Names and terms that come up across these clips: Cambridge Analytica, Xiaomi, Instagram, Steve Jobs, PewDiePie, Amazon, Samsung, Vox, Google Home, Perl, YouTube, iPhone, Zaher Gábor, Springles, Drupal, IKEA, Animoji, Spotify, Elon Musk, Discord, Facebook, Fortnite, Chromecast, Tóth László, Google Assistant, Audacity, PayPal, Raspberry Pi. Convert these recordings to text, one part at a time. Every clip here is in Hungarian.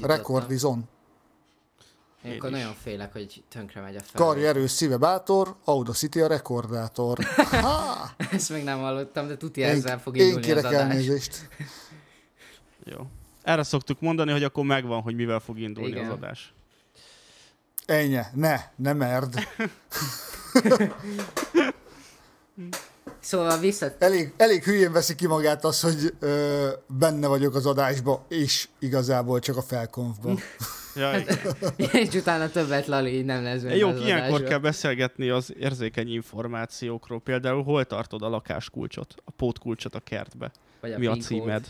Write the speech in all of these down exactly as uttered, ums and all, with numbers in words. Rekordizon. Én akkor nagyon félek, hogy tönkre megy a fel. Karj erős, szíve bátor, Audacity a rekordátor. Ezt még nem hallottam, de tuti ezzel fog indulni az adás. Én kérek elnézést. Jó. Erre szoktuk mondani, hogy akkor megvan, hogy mivel fog indulni igen. az adás. Ennyi, ne, ne merd. Szóval visszat... Elég, elég hülyén veszi ki magát az, hogy ö, benne vagyok az adásba, és igazából csak a felkonfban. Ja, és utána többet, Lali, így nem lesz benne. Jó, ilyenkor kell beszélgetni az érzékeny információkról. Például hol tartod a lakáskulcsot, a pótkulcsot a kertbe? Vagy a mi a címed?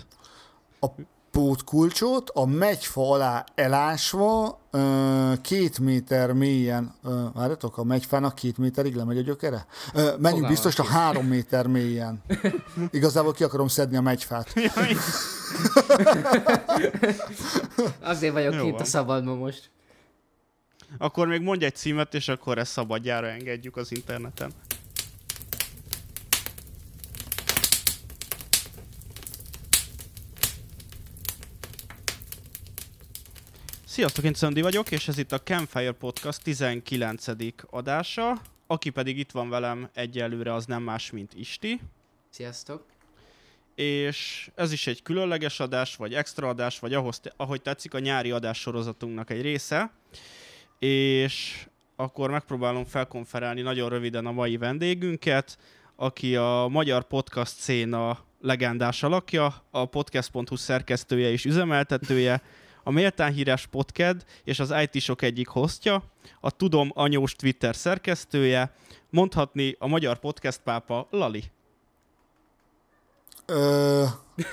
A pótkulcsot a megyfa alá elásva ö, két méter mélyen, ö, várjatok, a megyfának két méterig lemegy a gyökere? Ö, menjünk biztos a három méter mélyen. Igazából ki akarom szedni a megyfát. Jaj. Azért vagyok jó, itt van. A szabadban most. Akkor még mondj egy címet, és akkor ezt szabadjára engedjük az interneten. Sziasztok, én Szöndi vagyok, és ez itt a Campfire Podcast tizenkilencedik adása. Aki pedig itt van velem egyelőre, az nem más, mint Isti. Sziasztok! És ez is egy különleges adás, vagy extra adás, vagy ahhoz, ahogy tetszik, a nyári adássorozatunknak egy része. És akkor megpróbálom felkonferálni nagyon röviden a mai vendégünket, aki a magyar podcast széna legendás alakja, a podcast pont hu szerkesztője és üzemeltetője, a méltán híres podcast és az í té-sok egyik hostja, a Tudom Anyós Twitter szerkesztője, mondhatni a magyar podcast pápa, Lali. Ö,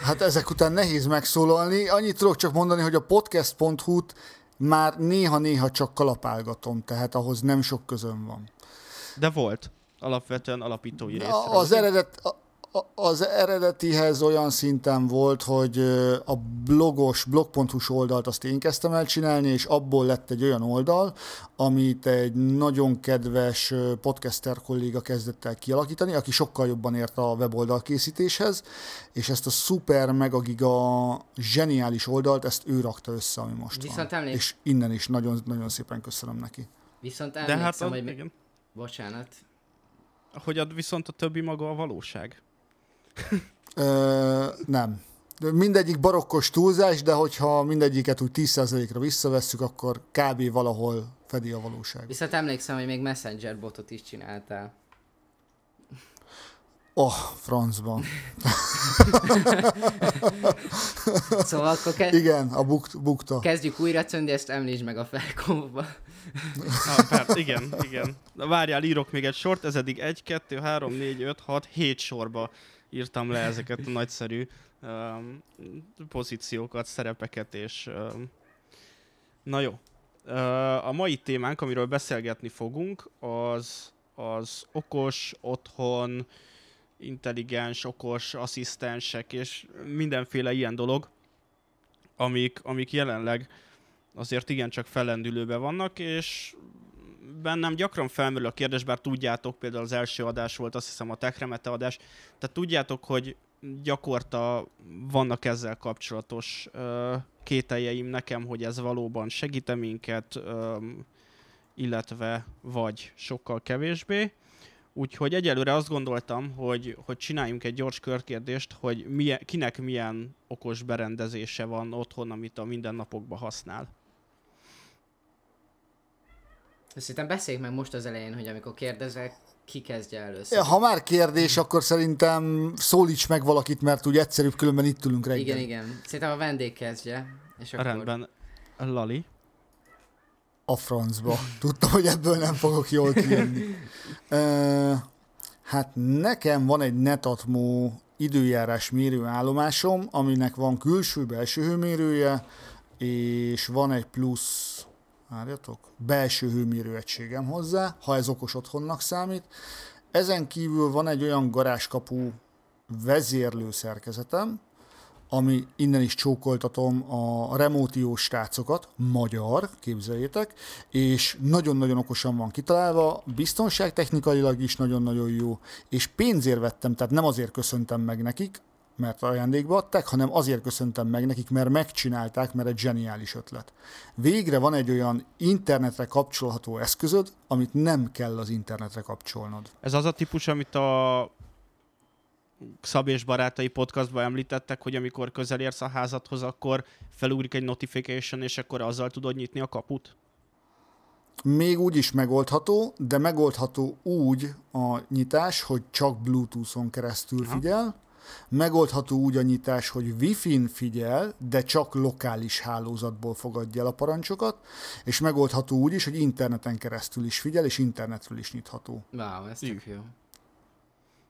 hát ezek után nehéz megszólalni. Annyit tudok csak mondani, hogy a podcast pont hu-t már néha-néha csak kalapálgatom, tehát ahhoz nem sok közöm van. De volt alapvetően alapítói része. Az eredet... A... Az eredetihez olyan szinten volt, hogy a blogos, blog pont hu-s oldalt azt én kezdtem el csinálni, és abból lett egy olyan oldal, amit egy nagyon kedves podcaster kolléga kezdett el kialakítani, aki sokkal jobban ért a weboldal készítéshez, és ezt a szuper megagiga zseniális oldalt, ezt ő rakta össze, ami most Viszont van. Emlék... És innen is nagyon, nagyon szépen köszönöm neki. Viszont emlékszem, De hát a... hogy... Igen. Bocsánat. Hogy ad viszont a többi maga a valóság. Ö, nem. Mindegyik barokkos túlzás, de hogyha mindegyiket úgy tíz százalékra visszavesszük, akkor kb. Valahol fedi a valóságot. Viszont emlékszem, hogy még messenger botot is csináltál. Oh, francban. Szóval akkor ke- Igen, a bukt- bukta. Kezdjük újra, Czöndi, ezt említsd meg a felkonfba. ah, igen, igen. Na, várjál, írok még egy sort, ez eddig egy, kettő, három, négy, öt, hat, hét sorba írtam le ezeket a nagyszerű um, pozíciókat, szerepeket, és um, na jó. Uh, a mai témánk, amiről beszélgetni fogunk, az, az okos, otthon, intelligens, okos, asszisztensek, és mindenféle ilyen dolog, amik, amik jelenleg azért igencsak fellendülőben vannak, és bennem gyakran felmerül a kérdés, bár tudjátok, például az első adás volt, azt hiszem a Techremete adás, tehát tudjátok, hogy gyakorta vannak ezzel kapcsolatos ö, kételjeim nekem, hogy ez valóban segít-e minket, ö, illetve vagy sokkal kevésbé. Úgyhogy egyelőre azt gondoltam, hogy, hogy csináljunk egy gyors körkérdést, hogy milyen, kinek milyen okos berendezése van otthon, amit a mindennapokban használ. Szerintem beszéljük meg most az elején, hogy amikor kérdezek, ki kezdje először. Ha már kérdés, akkor szerintem szólíts meg valakit, mert úgy egyszerűbb, különben itt ülünk reggel. Igen, igen. Szerintem a vendég kezdje. És akkor... Rendben. Lali. A francba. Tudtam, hogy ebből nem fogok jól kijönni. Uh, hát nekem van egy Netatmo időjárás mérőállomásom, aminek van külső-belső hőmérője, és van egy plusz, várjatok, belső hőmérő egységem hozzá, ha ez okos otthonnak számít. Ezen kívül van egy olyan garázskapu vezérlő szerkezetem, ami innen is csókoltatom a remótiós srácokat, magyar, képzeljétek, és nagyon-nagyon okosan van kitalálva, biztonságtechnikailag is nagyon-nagyon jó, és pénzért vettem, tehát nem azért köszöntem meg nekik, mert ajándékba adták, hanem azért köszöntem meg nekik, mert megcsinálták, mert egy zseniális ötlet. Végre van egy olyan internetre kapcsolható eszközöd, amit nem kell az internetre kapcsolnod. Ez az a típus, amit a Szabi és barátai podcastban említettek, hogy amikor közel érsz a házadhoz, akkor felugrik egy notification, és akkor azzal tudod nyitni a kaput? Még úgy is megoldható, de megoldható úgy a nyitás, hogy csak Bluetooth-on keresztül figyel, ha. Megoldható úgy a nyitás, hogy Wi-Fi-n figyel, de csak lokális hálózatból fogadja el a parancsokat, és megoldható úgy is, hogy interneten keresztül is figyel, és internetről is nyitható. Wow, ez tök jó.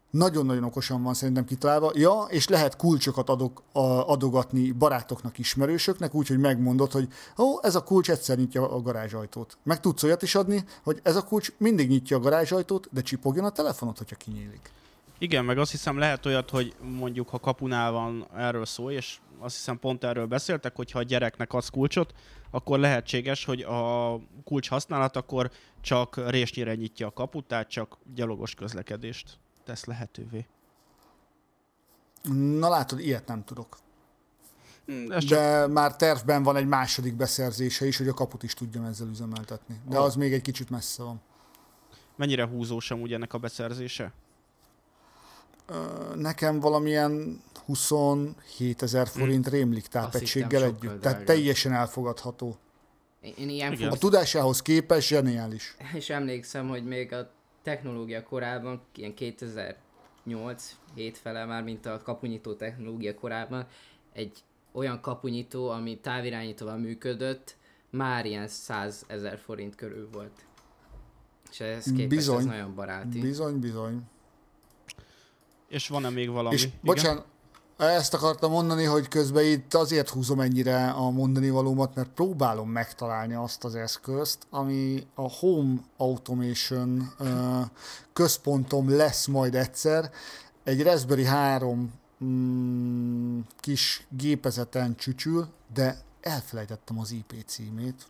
Nagyon-nagyon okosan van szerintem kitalálva. Ja, és lehet kulcsokat adok, a, adogatni barátoknak, ismerősöknek, úgyhogy megmondod, hogy ó, ez a kulcs egyszer nyitja a garázsajtót. Meg tudsz olyat is adni, hogy ez a kulcs mindig nyitja a garázsajtót, de csipogjon a telefonot, hogyha kinyílik. Igen, meg azt hiszem lehet olyat, hogy mondjuk ha kapunál van erről szó, és azt hiszem pont erről beszéltek, hogyha a gyereknek adsz kulcsot, akkor lehetséges, hogy a kulcs használat akkor csak résnyire nyitja a kaput, tehát csak gyalogos közlekedést tesz lehetővé. Na látod, ilyet nem tudok. De csak... már tervben van egy második beszerzése is, hogy a kaput is tudjam ezzel üzemeltetni. De az még egy kicsit messze van. Mennyire húzós amúgy ennek a beszerzése? Nekem valamilyen huszonhétezer forint rémlik tápegységgel együtt. Tehát teljesen elfogadható. Én ilyen fog... A tudásához képest zseniális. És emlékszem, hogy még a technológia korában, ilyen kétezer-nyolc hét fele már, mint a kapunyító technológia korában, egy olyan kapunyító, ami távirányítóval működött, már ilyen százezer forint körül volt. És ehhez képest bizony, ez nagyon baráti. Bizony, bizony. És van-e még valami? És, bocsánat, ezt akartam mondani, hogy közben itt azért húzom ennyire a mondani valómat, mert próbálom megtalálni azt az eszközt, ami a Home Automation uh, központom lesz majd egyszer. Egy Raspberry három mm, kis gépezeten csücsül, de elfelejtettem az i pé címét.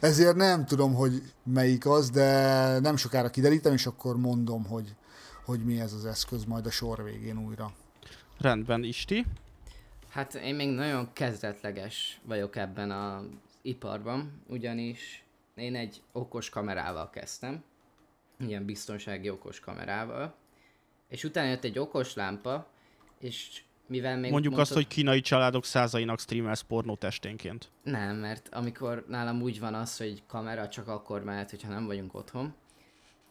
Ezért nem tudom, hogy melyik az, de nem sokára kiderítem, és akkor mondom, hogy hogy mi ez az eszköz majd a sor végén újra. Rendben, Isti? Hát én még nagyon kezdetleges vagyok ebben az iparban, ugyanis én egy okos kamerával kezdtem, ilyen biztonsági okos kamerával, és utána jött egy okos lámpa, és mivel még... Mondjuk mondtad, azt, hogy kínai családok százainak streamelsz pornót esténként. Nem, mert amikor nálam úgy van az, hogy kamera csak akkor mehet, hogyha nem vagyunk otthon,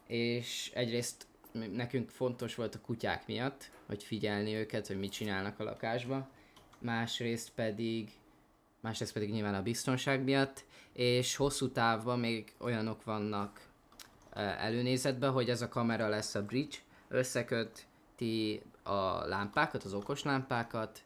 és egyrészt nekünk fontos volt a kutyák miatt, hogy figyelni őket, hogy mit csinálnak a lakásban, másrészt pedig, másrészt pedig nyilván a biztonság miatt, és hosszú távban még olyanok vannak előnézetben, hogy ez a kamera lesz a bridge, összeköti a lámpákat, az okos lámpákat,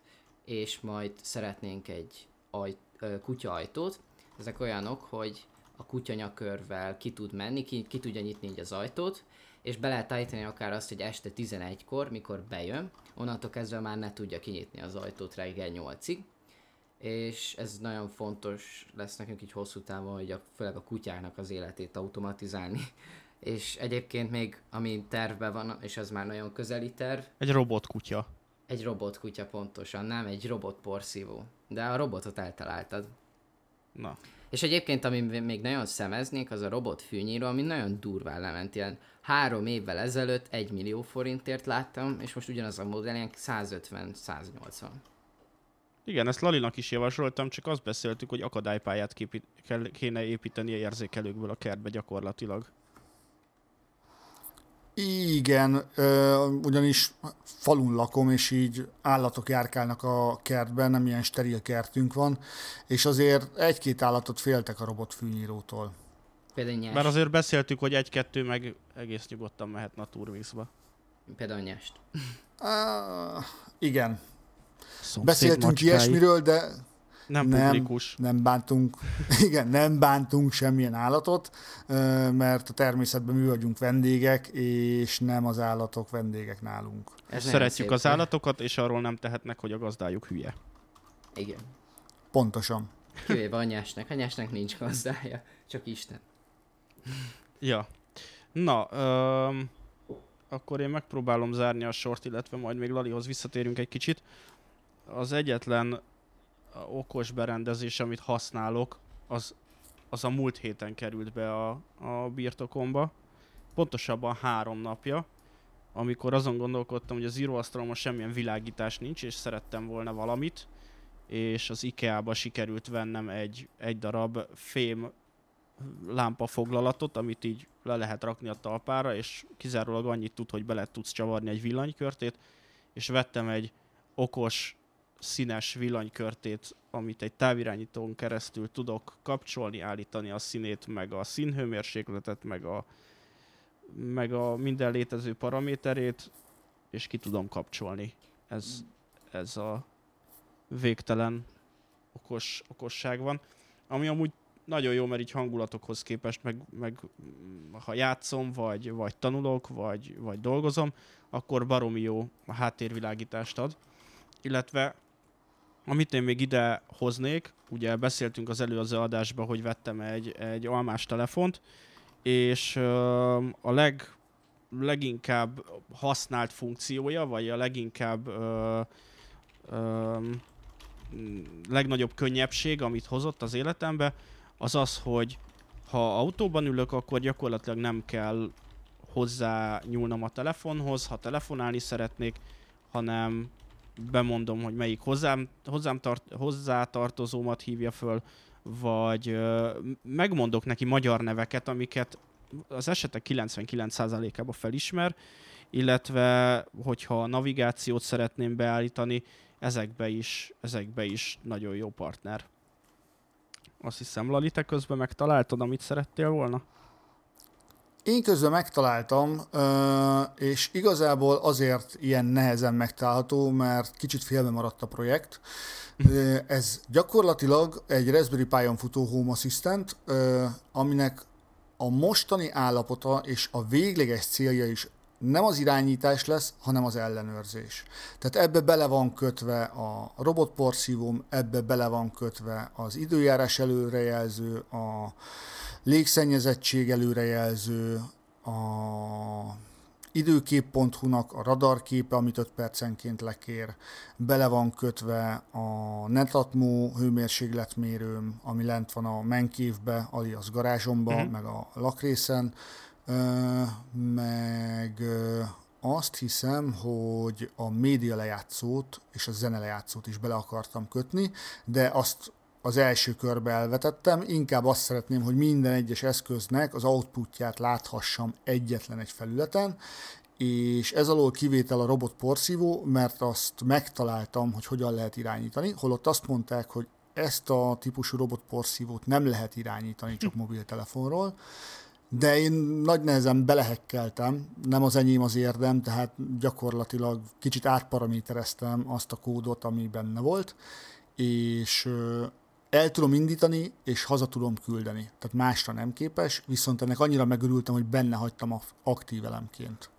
és majd szeretnénk egy aj, kutya ajtót. Ezek olyanok, hogy a kutya nyakörvel ki tud menni, ki, ki tudja nyitni így az ajtót, és be lehet állítani akár azt, hogy este tizenegykor, mikor bejön, onnantól kezdve már ne tudja kinyitni az ajtót reggel nyolcig. És ez nagyon fontos lesz nekünk így hosszú távon, hogy a, főleg a kutyáknak az életét automatizálni. És egyébként még, ami tervben van, és az már nagyon közeli terv. Egy robotkutya. Egy robotkutya pontosan, nem egy robotporszívó. De a robotot eltaláltad. Na. És egyébként, ami még nagyon szemeznék, az a robot fűnyíró, ami nagyon durván lement. Ilyen három évvel ezelőtt egy millió forintért láttam, és most ugyanaz a modell, ilyen százötven-száznyolcvan. Igen, ezt Lalinak is javasoltam, csak azt beszéltük, hogy akadálypályát képi- kéne építeni a érzékelőkből a kertbe gyakorlatilag. Igen, ugyanis falun lakom, és így állatok járkálnak a kertben, nem ilyen steril kertünk van, és azért egy-két állatot féltek a robotfűnyírótól. Például nyást. Mert azért beszéltük, hogy egy-kettő meg egész nyugodtan mehet naturvízba. Például nyást. Uh, igen. Szomszéd beszéltünk macskái. Ilyesmiről, de nem, nem, nem bántunk, igen, nem bántunk semmilyen állatot, mert a természetben mi vagyunk vendégek, és nem az állatok vendégek nálunk. Ez Szeretjük az állatokat, és arról nem tehetnek, hogy a gazdájuk hülye. Igen. Pontosan. Kivéve a nyásnak. A nyásnak nincs gazdája, csak Isten. Ja. Na, öm, akkor én megpróbálom zárni a sort, illetve majd még Lalihoz visszatérünk egy kicsit. Az egyetlen okos berendezés, amit használok, az, az a múlt héten került be a, a birtokomba. Pontosabban három napja, amikor azon gondolkodtam, hogy a Zero Astromon semmilyen világítás nincs, és szerettem volna valamit, és az IKEA-ba sikerült vennem egy, egy darab fém lámpafoglalatot, amit így le lehet rakni a talpára, és kizárólag annyit tud, hogy bele tudsz csavarni egy villanykörtét, és vettem egy okos, színes villanykörtét, amit egy távirányítón keresztül tudok kapcsolni, állítani a színét, meg a színhőmérsékletet, meg a, meg a minden létező paraméterét, és ki tudom kapcsolni. Ez, ez a végtelen okos, okosság van. Ami amúgy nagyon jó, mert így hangulatokhoz képest, meg, meg ha játszom, vagy, vagy tanulok, vagy, vagy dolgozom, akkor baromi jó a háttérvilágítást ad. Illetve, amit én még ide hoznék, ugye beszéltünk az előző adásban, hogy vettem egy, egy almás telefont, és a leg, leginkább használt funkciója, vagy a leginkább ö, ö, legnagyobb könnyebbség, amit hozott az életembe, az az, hogy ha autóban ülök, akkor gyakorlatilag nem kell hozzá nyúlnom a telefonhoz, ha telefonálni szeretnék, hanem bemondom, hogy melyik hozzám, hozzám tart, hozzátartozómat hívja föl, vagy ö, megmondok neki magyar neveket, amiket az esetek kilencvenkilenc százalékában felismer, illetve hogyha a navigációt szeretném beállítani, ezekbe is, ezekbe is nagyon jó partner. Azt hiszem, Lali, te közben megtaláltad, amit szerettél volna? Én közben megtaláltam, és igazából azért ilyen nehezen megtalálható, mert kicsit félbe maradt a projekt. Ez gyakorlatilag egy Raspberry Pi-on futó Home Assistant, aminek a mostani állapota és a végleges célja is nem az irányítás lesz, hanem az ellenőrzés. Tehát ebbe bele van kötve a robotporszívóm, ebbe bele van kötve az időjárás előrejelző, a légszennyezettség előrejelző, a időkép pont hu-nak a radarképe, amit öt percenként lekér, bele van kötve a Netatmo hőmérsékletmérőm, ami lent van a menkévbe, alias garázsomban, mm-hmm. meg a lakrészen, Ö, meg ö, azt hiszem, hogy a média lejátszót és a zene lejátszót is bele akartam kötni, de azt az első körbe elvetettem, inkább azt szeretném, hogy minden egyes eszköznek az outputját láthassam egyetlen egy felületen, és ez alól kivétel a robot porszívó, mert azt megtaláltam, hogy hogyan lehet irányítani, holott azt mondták, hogy ezt a típusú robot porszívót nem lehet irányítani, csak mobiltelefonról, de én nagy nehezen belehekkeltem, nem az enyém az érdem, tehát gyakorlatilag kicsit átparamétereztem azt a kódot, ami benne volt, és el tudom indítani, és haza tudom küldeni. Tehát másra nem képes, viszont ennek annyira megörültem, hogy benne hagytam aktív elemként.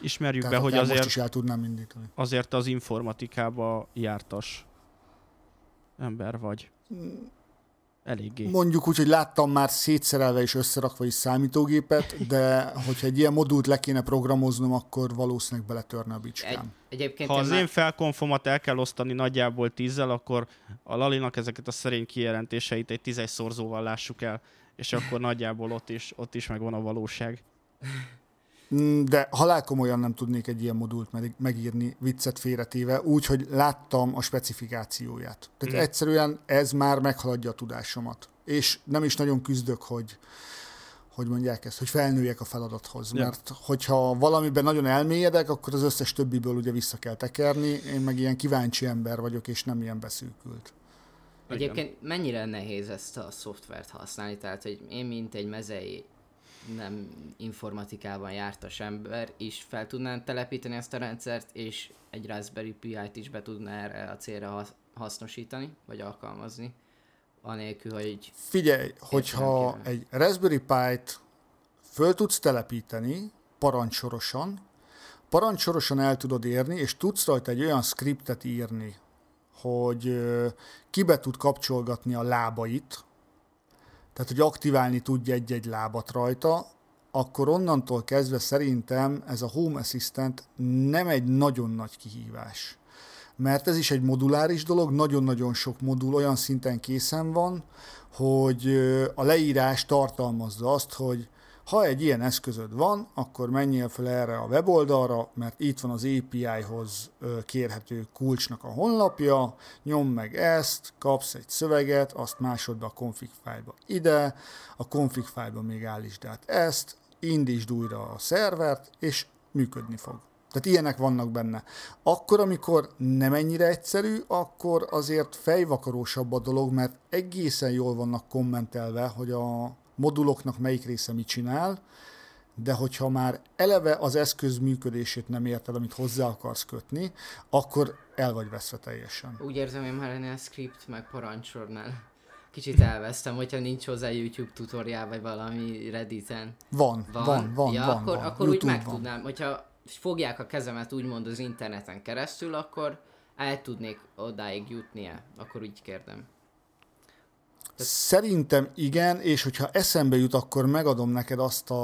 Ismerjük tehát be, hogy azért most is el tudnám indítani. Azért az informatikába jártas ember vagy. Eléggé. Mondjuk úgy, hogy láttam már szétszerelve és összerakva is számítógépet, de hogyha egy ilyen modult le kéne programoznom, akkor valószínűleg beletörne a bicskám. Egy, ha az én felkonfomat el kell osztani nagyjából tízzel, akkor a Lalinak ezeket a szerény kijelentéseit egy tízes szorzóval lássuk el, és akkor nagyjából ott is, ott is megvan a valóság. De halálkomolyan nem tudnék egy ilyen modult megírni viccet félretéve, úgy, hogy láttam a specifikációját. Tehát mm. egyszerűen ez már meghaladja a tudásomat. És nem is nagyon küzdök, hogy, hogy mondják ezt, hogy felnőjek a feladathoz. Ja. Mert hogyha valamiben nagyon elmélyedek, akkor az összes többiből ugye vissza kell tekerni. Én meg ilyen kíváncsi ember vagyok, és nem ilyen beszűkült. Egyébként igen. Mennyire nehéz ezt a szoftvert használni? Tehát, hogy én mint egy mezei nem informatikában jártas ember is fel tudnám telepíteni ezt a rendszert, és egy Raspberry Pi-t is be tudná erre a célra hasznosítani, vagy alkalmazni, anélkül, hogy... Figyelj, hogyha egy Raspberry Pi-t föl tudsz telepíteni parancsorosan, parancsorosan el tudod érni, és tudsz rajta egy olyan scriptet írni, hogy kibe tud kapcsolgatni a lábait, tehát, hogy aktiválni tudja egy-egy lábat rajta, akkor onnantól kezdve szerintem ez a Home Assistant nem egy nagyon nagy kihívás. Mert ez is egy moduláris dolog, nagyon-nagyon sok modul olyan szinten készen van, hogy a leírás tartalmazza azt, hogy ha egy ilyen eszközöd van, akkor menjél fel erre a weboldalra, mert itt van az á pé í-hoz kérhető kulcsnak a honlapja, nyomd meg ezt, kapsz egy szöveget, azt másod be a config file-ba ide, a config file-ba még állítsd át ezt, indítsd újra a szervert, és működni fog. Tehát ilyenek vannak benne. Akkor, amikor nem ennyire egyszerű, akkor azért fejvakarósabb a dolog, mert egészen jól vannak kommentelve, hogy a moduloknak melyik része mit csinál, de hogyha már eleve az eszköz működését nem érted, amit hozzá akarsz kötni, akkor el vagy veszve teljesen. Úgy érzem, hogy már ennél a script meg parancsornál kicsit elvesztem, hogyha nincs hozzá YouTube tutoriál, vagy valami Redditen. Van, van, van, van. Ja, van, akkor, van. Akkor úgy meg tudnám, hogyha fogják a kezemet úgymond az interneten keresztül, akkor el tudnék odáig jutnia. Akkor úgy kérdem. Szerintem igen, és hogyha eszembe jut, akkor megadom neked azt a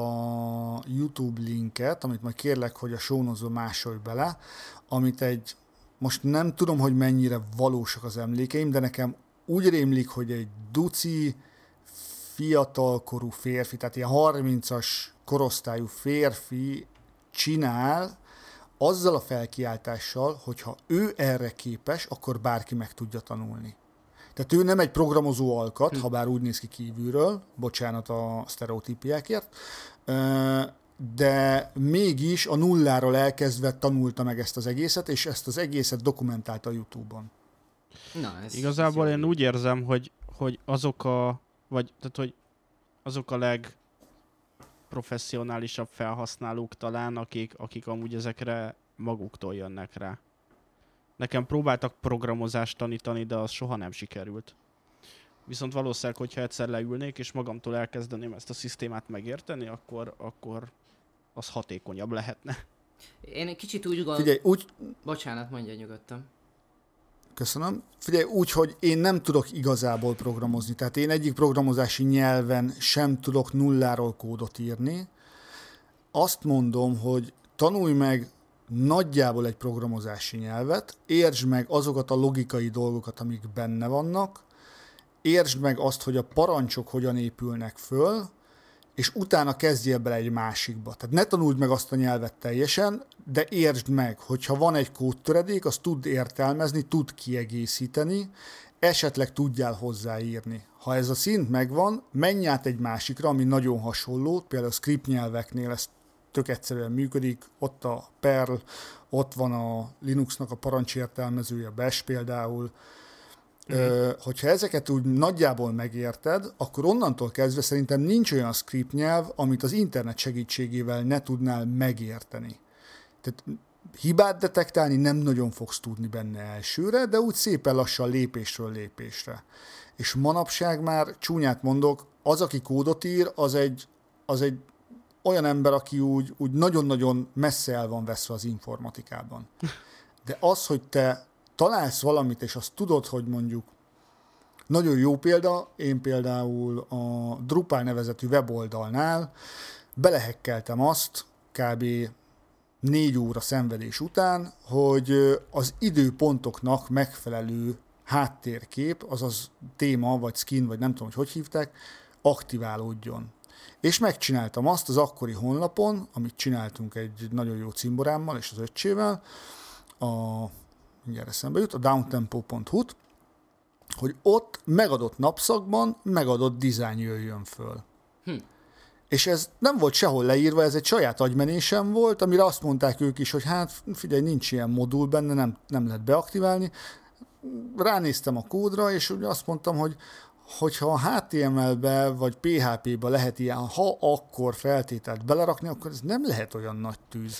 YouTube linket, amit majd kérlek, hogy a shownozó másolj bele, amit egy, most nem tudom, hogy mennyire valósak az emlékeim, de nekem úgy rémlik, hogy egy duci fiatalkorú férfi, tehát ilyen harmincas korosztályú férfi csinál, azzal a felkiáltással, hogyha ő erre képes, akkor bárki meg tudja tanulni. Tehát ő nem egy programozó alkat, hm. ha bár úgy néz ki kívülről, bocsánat a sztereotípiákért, de mégis a nulláról elkezdve tanulta meg ezt az egészet, és ezt az egészet dokumentálta a YouTube-on. Na, ez Igazából ez én jó. úgy érzem, hogy, hogy azok a vagy, tehát, hogy azok a legprofesszionálisabb felhasználók talán, akik, akik amúgy ezekre maguktól jönnek rá. Nekem próbáltak programozást tanítani, de az soha nem sikerült. Viszont valószínűleg, hogyha egyszer leülnék, és magamtól elkezdeném ezt a szisztémát megérteni, akkor, akkor az hatékonyabb lehetne. Én egy kicsit úgy gondolom... Figyelj, úgy... Bocsánat, mondja nyugodtan. Köszönöm. Figyelj, úgy, hogy én nem tudok igazából programozni. Tehát én egyik programozási nyelven sem tudok nulláról kódot írni. Azt mondom, hogy tanulj meg nagyjából egy programozási nyelvet, értsd meg azokat a logikai dolgokat, amik benne vannak, értsd meg azt, hogy a parancsok hogyan épülnek föl, és utána kezdjél bele egy másikba. Tehát ne tanuld meg azt a nyelvet teljesen, de értsd meg, hogyha van egy kódtöredék, azt tudd értelmezni, tudd kiegészíteni, esetleg tudjál hozzáírni. Ha ez a szint megvan, menj át egy másikra, ami nagyon hasonló, például a script nyelveknél ezt tök egyszerűen működik, ott a Perl, ott van a Linuxnak a parancsértelmezője, a Bash például. Mm-hmm. Ö, hogyha ezeket úgy nagyjából megérted, akkor onnantól kezdve szerintem nincs olyan script nyelv, amit az internet segítségével ne tudnál megérteni. Tehát hibát detektálni nem nagyon fogsz tudni benne elsőre, de úgy szépen lassan lépésről lépésre. És manapság már, csúnyát mondok, az, aki kódot ír, az egy, az egy olyan ember, aki úgy, úgy nagyon-nagyon messze el van veszve az informatikában. De az, hogy te találsz valamit, és azt tudod, hogy mondjuk nagyon jó példa, én például a Drupal nevezetű weboldalnál belehekkeltem azt kb. négy óra szenvedés után, hogy az időpontoknak megfelelő háttérkép, azaz téma, vagy skin, vagy nem tudom, hogy hogy hívták, aktiválódjon. És megcsináltam azt az akkori honlapon, amit csináltunk egy nagyon jó cimborámmal és az öccsével, a, mindjárt eszembe jut, a downtempo pont hu-t, hogy ott megadott napszakban megadott dizájn jöjjön föl. Hm. És ez nem volt sehol leírva, ez egy saját agymenésem volt, amire azt mondták ők is, hogy hát figyelj, nincs ilyen modul benne, nem, nem lehet beaktiválni. Ránéztem a kódra, és azt mondtam, hogy hogyha há té em el-be vagy pé há pé-be lehet ilyen, ha akkor feltételt belerakni, akkor ez nem lehet olyan nagy tűz.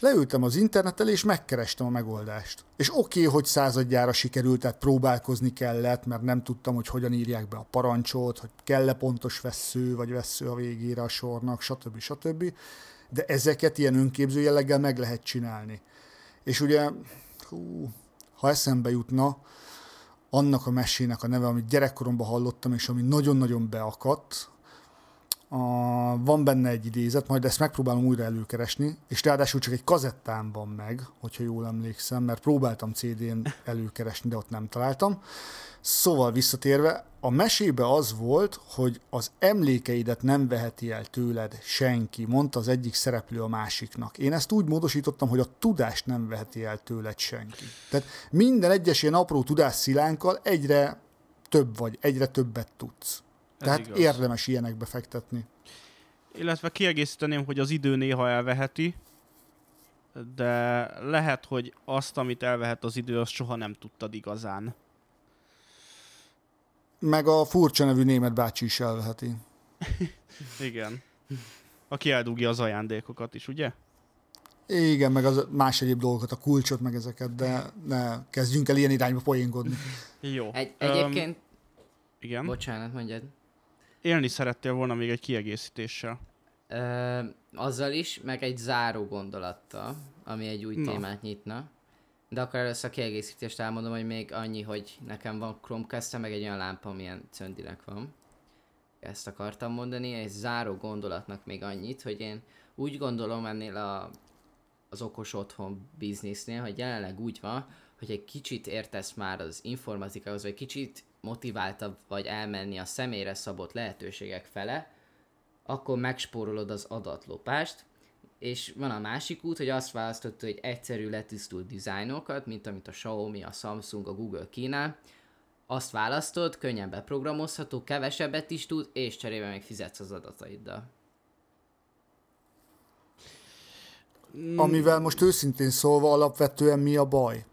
Leültem az internettel, és megkerestem a megoldást. És oké, okay, hogy századjára sikerült, tehát próbálkozni kellett, mert nem tudtam, hogy hogyan írják be a parancsot, hogy kell-e pontos vessző, vagy vessző a végére a sornak, stb. stb. De ezeket ilyen önképző jelleggel meg lehet csinálni. És ugye, hú, ha eszembe jutna, annak a mesének a neve, amit gyerekkoromban hallottam, és ami nagyon-nagyon beakadt, a, van benne egy idézet, majd ezt megpróbálom újra előkeresni, és ráadásul csak egy kazettán van meg, hogyha jól emlékszem, mert próbáltam cé dén előkeresni, de ott nem találtam. Szóval visszatérve, a mesébe az volt, hogy az emlékeidet nem veheti el tőled senki, mondta az egyik szereplő a másiknak. Én ezt úgy módosítottam, hogy a tudást nem veheti el tőled senki. Tehát minden egyes ilyen apró tudásszilánkkal egyre több vagy, egyre többet tudsz. Tehát érdemes ilyenekbe fektetni. Illetve kiegészíteném, hogy az idő néha elveheti, de lehet, hogy azt, amit elvehet az idő, azt soha nem tudtad igazán. Meg a furcsa nevű német bácsi is elveheti. Igen. Aki eldugja az ajándékokat is, ugye? Igen, meg az más egyéb dolgokat, a kulcsot, meg ezeket, de ne kezdjünk el ilyen irányba poénkodni. Jó. Egy, egyébként... Um, igen? Bocsánat, mondjad. Élni szerettél volna még egy kiegészítéssel. Ö, azzal is, meg egy záró gondolattal, ami egy új Na. témát nyitna. De akkor először a kiegészítést elmondom, hogy még annyi, hogy nekem van Chromecast, meg egy olyan lámpa, amilyen cöndileg van. Ezt akartam mondani, egy záró gondolatnak még annyit, hogy én úgy gondolom ennél a, az okos otthon biznisznél, hogy jelenleg úgy van, hogy egy kicsit értesz már az informatikához, vagy kicsit motiváltabb vagy elmenni a személyre szabott lehetőségek fele, akkor megspórolod az adatlopást, és van a másik út, hogy azt választotta, hogy egyszerű letisztult dizájnokat, mint amit a Xiaomi, a Samsung, a Google kínál, azt választod, könnyen beprogramozható, kevesebbet is tud, és cserébe még fizetsz az adataiddal. Amivel most őszintén szólva alapvetően mi a baj?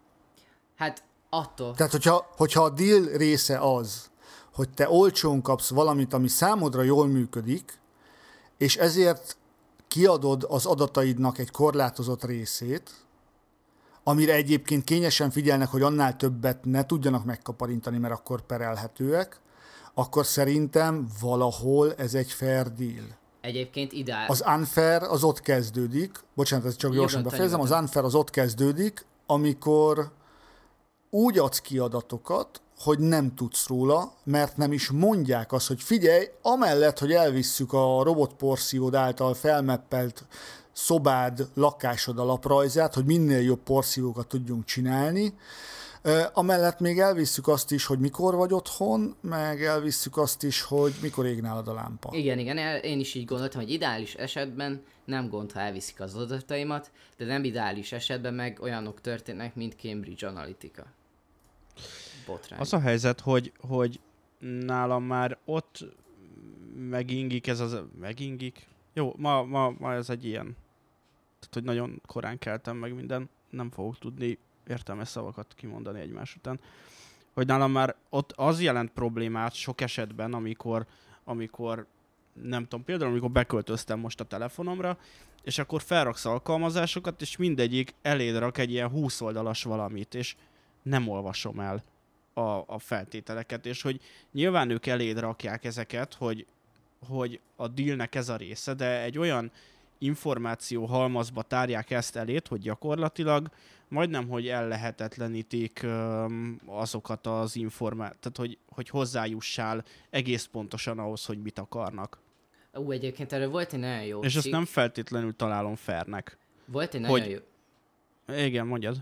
Hát attól. Tehát, hogyha, hogyha a deal része az, hogy te olcsón kapsz valamit, ami számodra jól működik, és ezért kiadod az adataidnak egy korlátozott részét, amire egyébként kényesen figyelnek, hogy annál többet ne tudjanak megkaparintani, mert akkor perelhetőek, akkor szerintem valahol ez egy fair deal. Egyébként ideális. Az unfair az ott kezdődik, bocsánat, ez csak gyorsan befejezem, az unfair az ott kezdődik, amikor úgy adsz ki adatokat, hogy nem tudsz róla, mert nem is mondják azt, hogy figyelj, amellett, hogy elvisszük a robotporszívod által felmeppelt szobád, lakásod alaprajzát, hogy minél jobb porszívókat tudjunk csinálni, amellett még elvisszük azt is, hogy mikor vagy otthon, meg elvisszük azt is, hogy mikor ég nálad a lámpa. Igen, igen, én is így gondoltam, hogy ideális esetben nem gond, ha elviszik az adataimat, de nem ideális esetben meg olyanok történnek, mint Cambridge Analytica. Botrány. Az a helyzet, hogy, hogy nálam már ott megingik ez az... Megingik? Jó, ma, ma, ma ez egy ilyen. Tehát, hogy nagyon korán keltem meg minden, nem fogok tudni értelmes szavakat kimondani egymás után. Hogy nálam már ott az jelent problémát sok esetben, amikor, amikor nem tudom, például amikor beköltöztem most a telefonomra, és akkor felraksz alkalmazásokat, és mindegyik eléd rak egy ilyen húsz oldalas valamit, és nem olvasom el a, a feltételeket, és hogy nyilván ők eléd rakják ezeket, hogy, hogy a dealnek ez a része, de egy olyan információ halmazba tárják ezt elét, hogy gyakorlatilag majdnem, hogy ellehetetlenítik öm, azokat az információt, tehát hogy, hogy hozzájussál egész pontosan ahhoz, hogy mit akarnak. Ú, egyébként erről volt egy nagyon jó És cikk. Ezt nem feltétlenül találom fairnek. Volt egy nagyon hogy... jó... Igen, mondjad.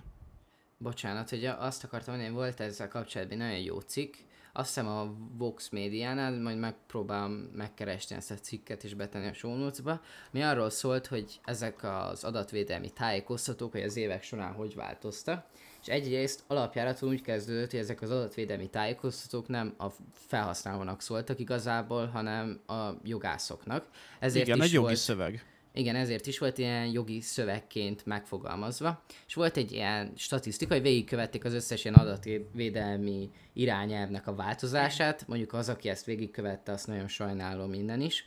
Bocsánat, hogy azt akartam mondani, hogy volt ezzel kapcsolatban nagyon jó cikk. Azt hiszem a Vox médiánál, majd megpróbálom megkeresni ezt a cikket és betenni a show notes-ba, ami arról szólt, hogy ezek az adatvédelmi tájékoztatók, hogy az évek során hogy változtak, és egyrészt alapjáraton úgy kezdődött, hogy ezek az adatvédelmi tájékoztatók nem a felhasználónak szóltak igazából, hanem a jogászoknak. Ezért Igen, is egy jogi volt... szöveg. Igen, ezért is volt ilyen jogi szövegként megfogalmazva, és volt egy ilyen statisztika, hogy végigkövették az összes ilyen adatvédelmi irányelvnek a változását, mondjuk az, aki ezt végigkövette, azt nagyon sajnálom innen is,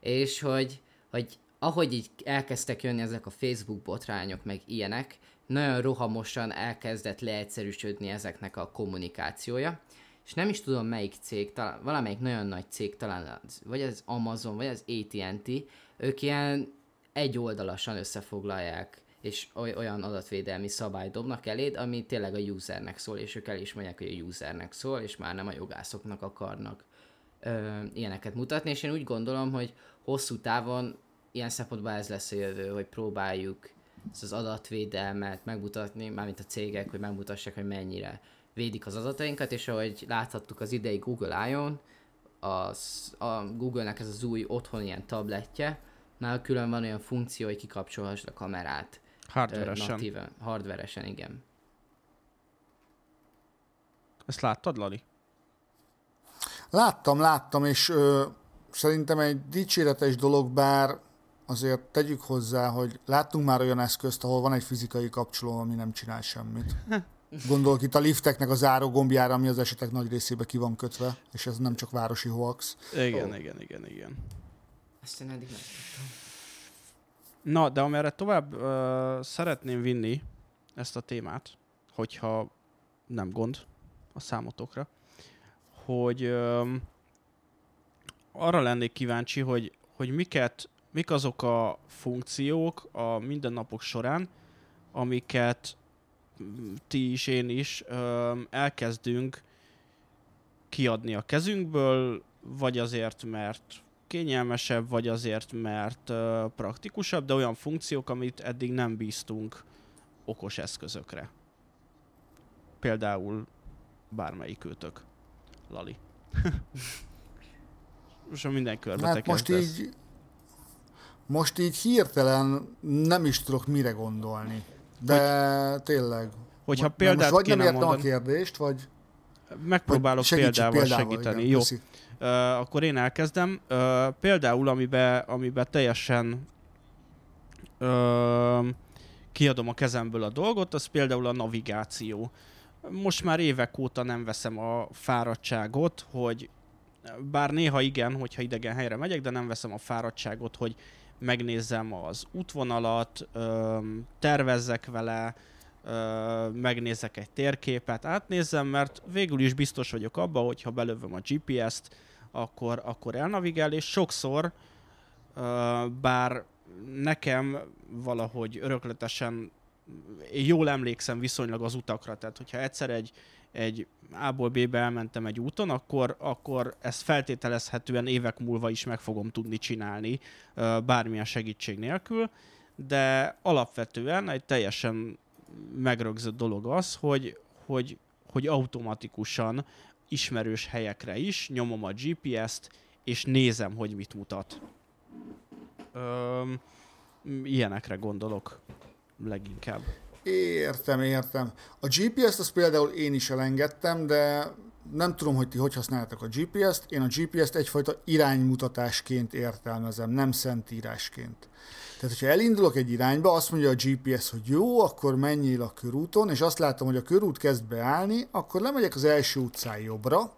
és hogy, hogy ahogy így elkezdtek jönni ezek a Facebook botrányok, meg ilyenek, nagyon rohamosan elkezdett leegyszerűsödni ezeknek a kommunikációja, és nem is tudom melyik cég, talán, valamelyik nagyon nagy cég, talán az, vagy az Amazon, vagy az á té és té, ők ilyen egy oldalasan összefoglalják, és olyan adatvédelmi szabályt dobnak eléd, ami tényleg a usernek szól, és ők el is mondják, hogy a usernek szól, és már nem a jogászoknak akarnak ö, ilyeneket mutatni, és én úgy gondolom, hogy hosszú távon ilyen szempontból ez lesz a jövő, hogy próbáljuk ezt az adatvédelmet megmutatni, mármint a cégek, hogy megmutassák, hogy mennyire védik az adatainkat, és ahogy láthattuk az idei Google I O-n, az, a Google-nek ez az új otthon ilyen tabletje, nál külön van olyan funkció, hogy kikapcsolhassd a kamerát. Hardveresen. Natíven, hardveresen, igen. Ezt láttad, Lali? Láttam, láttam, és ö, szerintem egy dicséretes dolog, bár azért tegyük hozzá, hogy láttunk már olyan eszközt, ahol van egy fizikai kapcsoló, ami nem csinál semmit. Gondolok itt a lifteknek a záró gombjára, ami az esetek nagy részébe ki van kötve, és ez nem csak városi hoax. Igen, oh. igen, igen, igen. Ezt én eddig megtudtam. Na, de amerre tovább uh, szeretném vinni ezt a témát, hogyha nem gond a számotokra, hogy um, arra lennék kíváncsi, hogy, hogy miket, mik azok a funkciók a mindennapok során, amiket ti is, én is um, elkezdünk kiadni a kezünkből, vagy azért, mert kényelmesebb, vagy azért, mert uh, praktikusabb, de olyan funkciók, amit eddig nem bíztunk okos eszközökre. Például bármelyik őtök. Lali. Most minden körbe hát te most így, most így hirtelen nem is tudok mire gondolni. De hogy, tényleg. Hogyha példát vagy nem értem a kérdést, vagy... Megpróbálok vagy példával, példával segíteni. Igen, jó. Viszi. Uh, akkor én elkezdem. Uh, például, amiben amibe teljesen uh, kiadom a kezemből a dolgot, az például a navigáció. Most már évek óta nem veszem a fáradtságot, hogy bár néha igen, hogyha idegen helyre megyek, de nem veszem a fáradtságot, hogy megnézzem az útvonalat, uh, tervezzek vele, Uh, megnézek egy térképet, átnézzem, mert végül is biztos vagyok abban, hogy ha belövöm a gé pé es-t, akkor, akkor elnavigál, és sokszor, uh, bár nekem valahogy örökletesen, jól emlékszem viszonylag az utakra, tehát hogyha egyszer egy, egy A-ból B-be elmentem egy úton, akkor, akkor ezt feltételezhetően évek múlva is meg fogom tudni csinálni, uh, bármilyen segítség nélkül, de alapvetően egy teljesen megrögzött dolog az, hogy, hogy, hogy automatikusan ismerős helyekre is nyomom a gé pé es-t, és nézem, hogy mit mutat. Öm, ilyenekre gondolok leginkább. Értem, értem. A gé pé es-t azt például én is elengedtem, de nem tudom, hogy ti hogy használjátok a gé pé es-t. Én a gé pé es-t egyfajta iránymutatásként értelmezem, nem szentírásként. Tehát, hogyha elindulok egy irányba, azt mondja a gé pé es, hogy jó, akkor menjél a körúton, és azt látom, hogy a körút kezd beállni, akkor lemegyek az első utcán jobbra,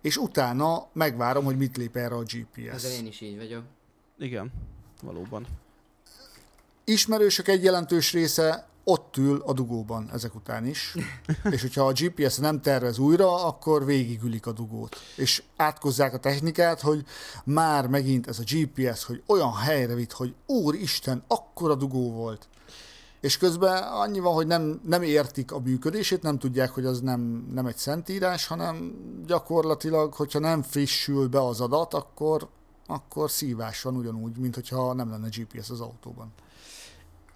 és utána megvárom, hogy mit lép erre a gé pé es. De én is így vagyok. Igen, valóban. Ismerősök egy jelentős része ott ül a dugóban ezek után is, és hogyha a gé pé es nem tervez újra, akkor végigülik a dugót, és átkozzák a technikát, hogy már megint ez a gé pé es, hogy olyan helyre vitt, hogy úristen, akkora dugó volt, és közben annyi van, hogy nem, nem értik a működését, nem tudják, hogy az nem, nem egy szentírás, hanem gyakorlatilag, hogyha nem frissül be az adat, akkor, akkor szívás van ugyanúgy, mint hogyha nem lenne gé pé es az autóban.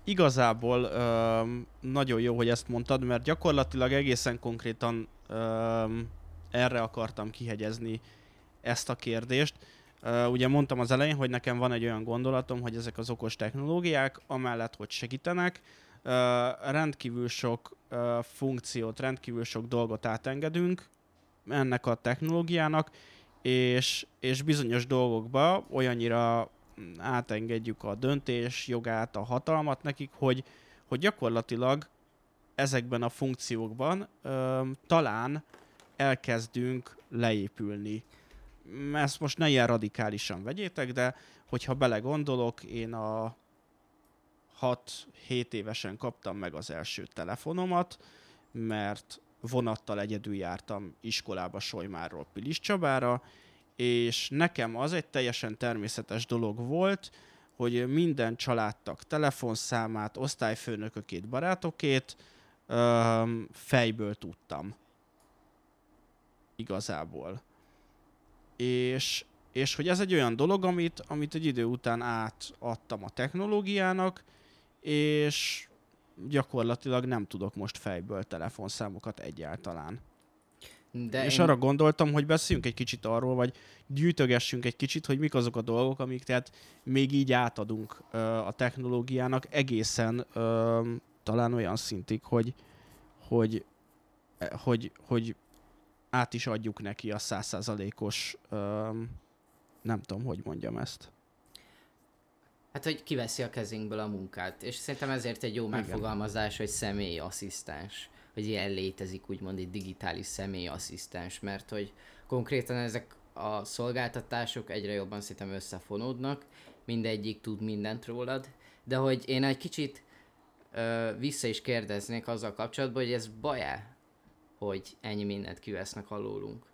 Igazából öm, nagyon jó, hogy ezt mondtad, mert gyakorlatilag egészen konkrétan öm, erre akartam kihegyezni ezt a kérdést. Ö, ugye mondtam az elején, hogy nekem van egy olyan gondolatom, hogy ezek az okos technológiák, amellett, hogy segítenek, ö, rendkívül sok ö, funkciót, rendkívül sok dolgot átengedünk ennek a technológiának, és, és bizonyos dolgokba olyannyira átengedjük a döntés jogát, a hatalmat nekik, hogy, hogy gyakorlatilag ezekben a funkciókban ö, talán elkezdünk leépülni. Ezt most ne ilyen radikálisan vegyétek, de hogyha belegondolok, én a hat-hét évesen kaptam meg az első telefonomat, mert vonattal egyedül jártam iskolába Solymáról Piliscsabára, és nekem az egy teljesen természetes dolog volt, hogy minden családtag telefonszámát, osztályfőnökökét, barátokét fejből tudtam. Igazából. és, és hogy ez egy olyan dolog, amit, amit egy idő után átadtam a technológiának, és gyakorlatilag nem tudok most fejből telefonszámokat egyáltalán. De és én... arra gondoltam, hogy beszéljünk egy kicsit arról, vagy gyűjtögessünk egy kicsit, hogy mik azok a dolgok, amik tehát még így átadunk ö, a technológiának egészen ö, talán olyan szintig, hogy, hogy, hogy, hogy át is adjuk neki a száz százalékos, nem tudom, hogy mondjam ezt. Hát, hogy kiveszi a kezünkből a munkát, és szerintem ezért egy jó megfogalmazás, hogy személyi asszisztens. Hogy ilyen létezik úgymond egy digitális személyi asszisztens, mert hogy konkrétan ezek a szolgáltatások egyre jobban szerintem összefonódnak, mindegyik tud mindent rólad, de hogy én egy kicsit ö, vissza is kérdeznék azzal kapcsolatban, hogy ez baj-e, hogy ennyi mindent kivesznek alólunk?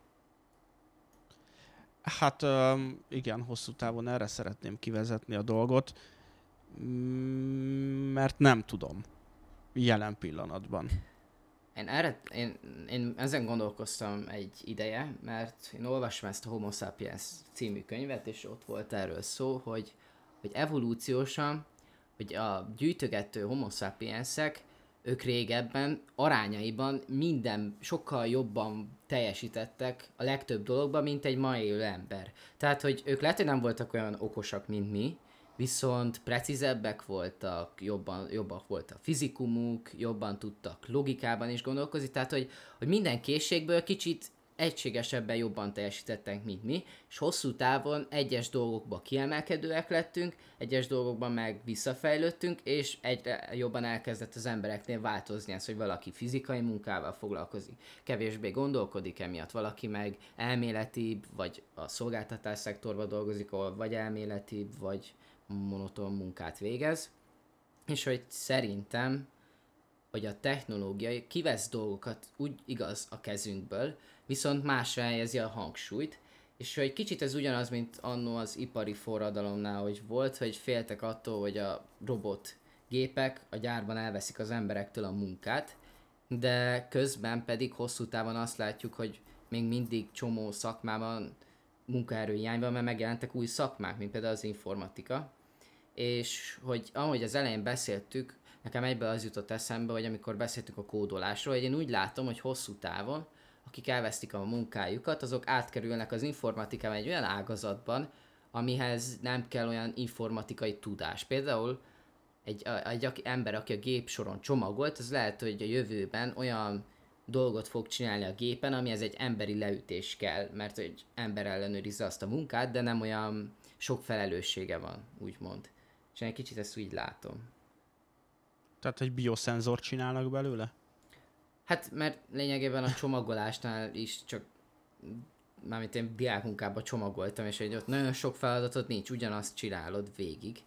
Hát ö, igen, hosszú távon erre szeretném kivezetni a dolgot, mert nem tudom jelen pillanatban. Én, erre, én, én ezen gondolkoztam egy ideje, mert én olvastam ezt a Homo Sapiens című könyvet, és ott volt erről szó, hogy, hogy evolúciósan, hogy a gyűjtögető Homo Sapiensek, ők régebben arányaiban minden sokkal jobban teljesítettek a legtöbb dologban, mint egy mai élő ember. Tehát, hogy ők lehet, hogy nem voltak olyan okosak, mint mi, viszont precízebbek voltak, jobban, jobbak volt a fizikumuk, jobban tudtak logikában is gondolkozni, tehát hogy, hogy minden készségből kicsit egységesebben jobban teljesítettek, mint mi, és hosszú távon egyes dolgokban kiemelkedőek lettünk, egyes dolgokban meg visszafejlődtünk, és egyre jobban elkezdett az embereknél változni az, hogy valaki fizikai munkával foglalkozik, kevésbé gondolkodik emiatt, valaki meg elméletibb, vagy a szolgáltatás szektorban dolgozik, ahol vagy elméletibb, vagy monoton munkát végez, és hogy szerintem, hogy a technológia kivesz dolgokat úgy igaz a kezünkből, viszont másra helyezi a hangsúlyt, és hogy kicsit ez ugyanaz, mint anno az ipari forradalomnál, hogy volt, hogy féltek attól, hogy a robotgépek a gyárban elveszik az emberektől a munkát, de közben pedig hosszú távon azt látjuk, hogy még mindig csomó szakmában munkaerőhiányban, mert megjelentek új szakmák, mint például az informatika, és hogy ahogy az elején beszéltük, nekem egyből az jutott eszembe, hogy amikor beszéltük a kódolásról, hogy én úgy látom, hogy hosszú távon, akik elvesztik a munkájukat, azok átkerülnek az informatikában egy olyan ágazatban, amihez nem kell olyan informatikai tudás. Például egy, egy, egy ember, aki a gép soron csomagolt, az lehet, hogy a jövőben olyan dolgot fog csinálni a gépen, amihez egy emberi leütés kell, mert egy ember ellenőrizze azt a munkát, de nem olyan sok felelőssége van, úgymond. És én egy kicsit ezt úgy látom. Tehát egy bioszenzort csinálnak belőle? Hát, mert lényegében a csomagolásnál is csak, mármint én diákmunkába csomagoltam, és hogy ott nagyon sok feladatod nincs, ugyanazt csinálod végig,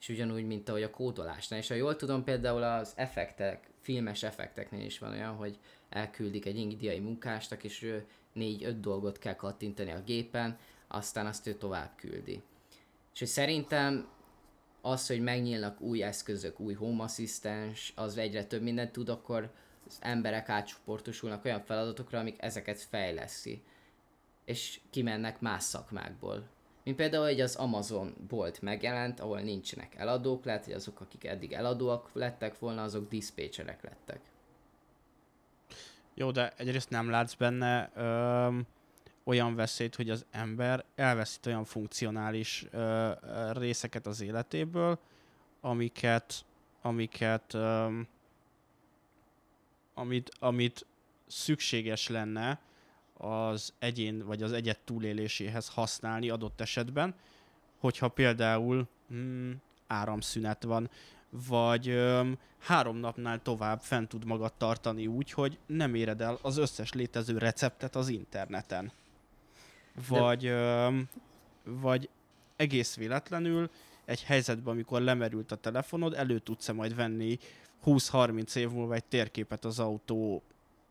és ugyanúgy, mint ahogy a kódolásnál. És ha jól tudom, például az effektek, filmes effekteknél is van olyan, hogy elküldik egy indiai munkástak, és ő négy-öt dolgot kell kattintani a gépen, aztán azt ő tovább küldi. És hogy szerintem az, hogy megnyílnak új eszközök, új home asszisztens, az egyre több mindent tud, akkor az emberek átcsoportosulnak olyan feladatokra, amik ezeket fejleszi, és kimennek más szakmákból. Mint például, hogy az Amazon bolt megjelent, ahol nincsenek eladók, lehet, hogy azok, akik eddig eladóak lettek volna, azok diszpécserek lettek. Jó, de egyrészt nem látsz benne öm, olyan veszélyt, hogy az ember elveszít olyan funkcionális ö, részeket az életéből, amiket, amiket öm, amit, amit szükséges lenne az egyén vagy az egyed túléléséhez használni adott esetben, hogyha például mm, áramszünet van, vagy öm, három napnál tovább fent tud magad tartani úgy, hogy nem éred el az összes létező receptet az interneten. Vagy, öm, vagy egész véletlenül egy helyzetben, amikor lemerült a telefonod, elő tudsz-e majd venni húsz-harminc év múlva egy térképet az autó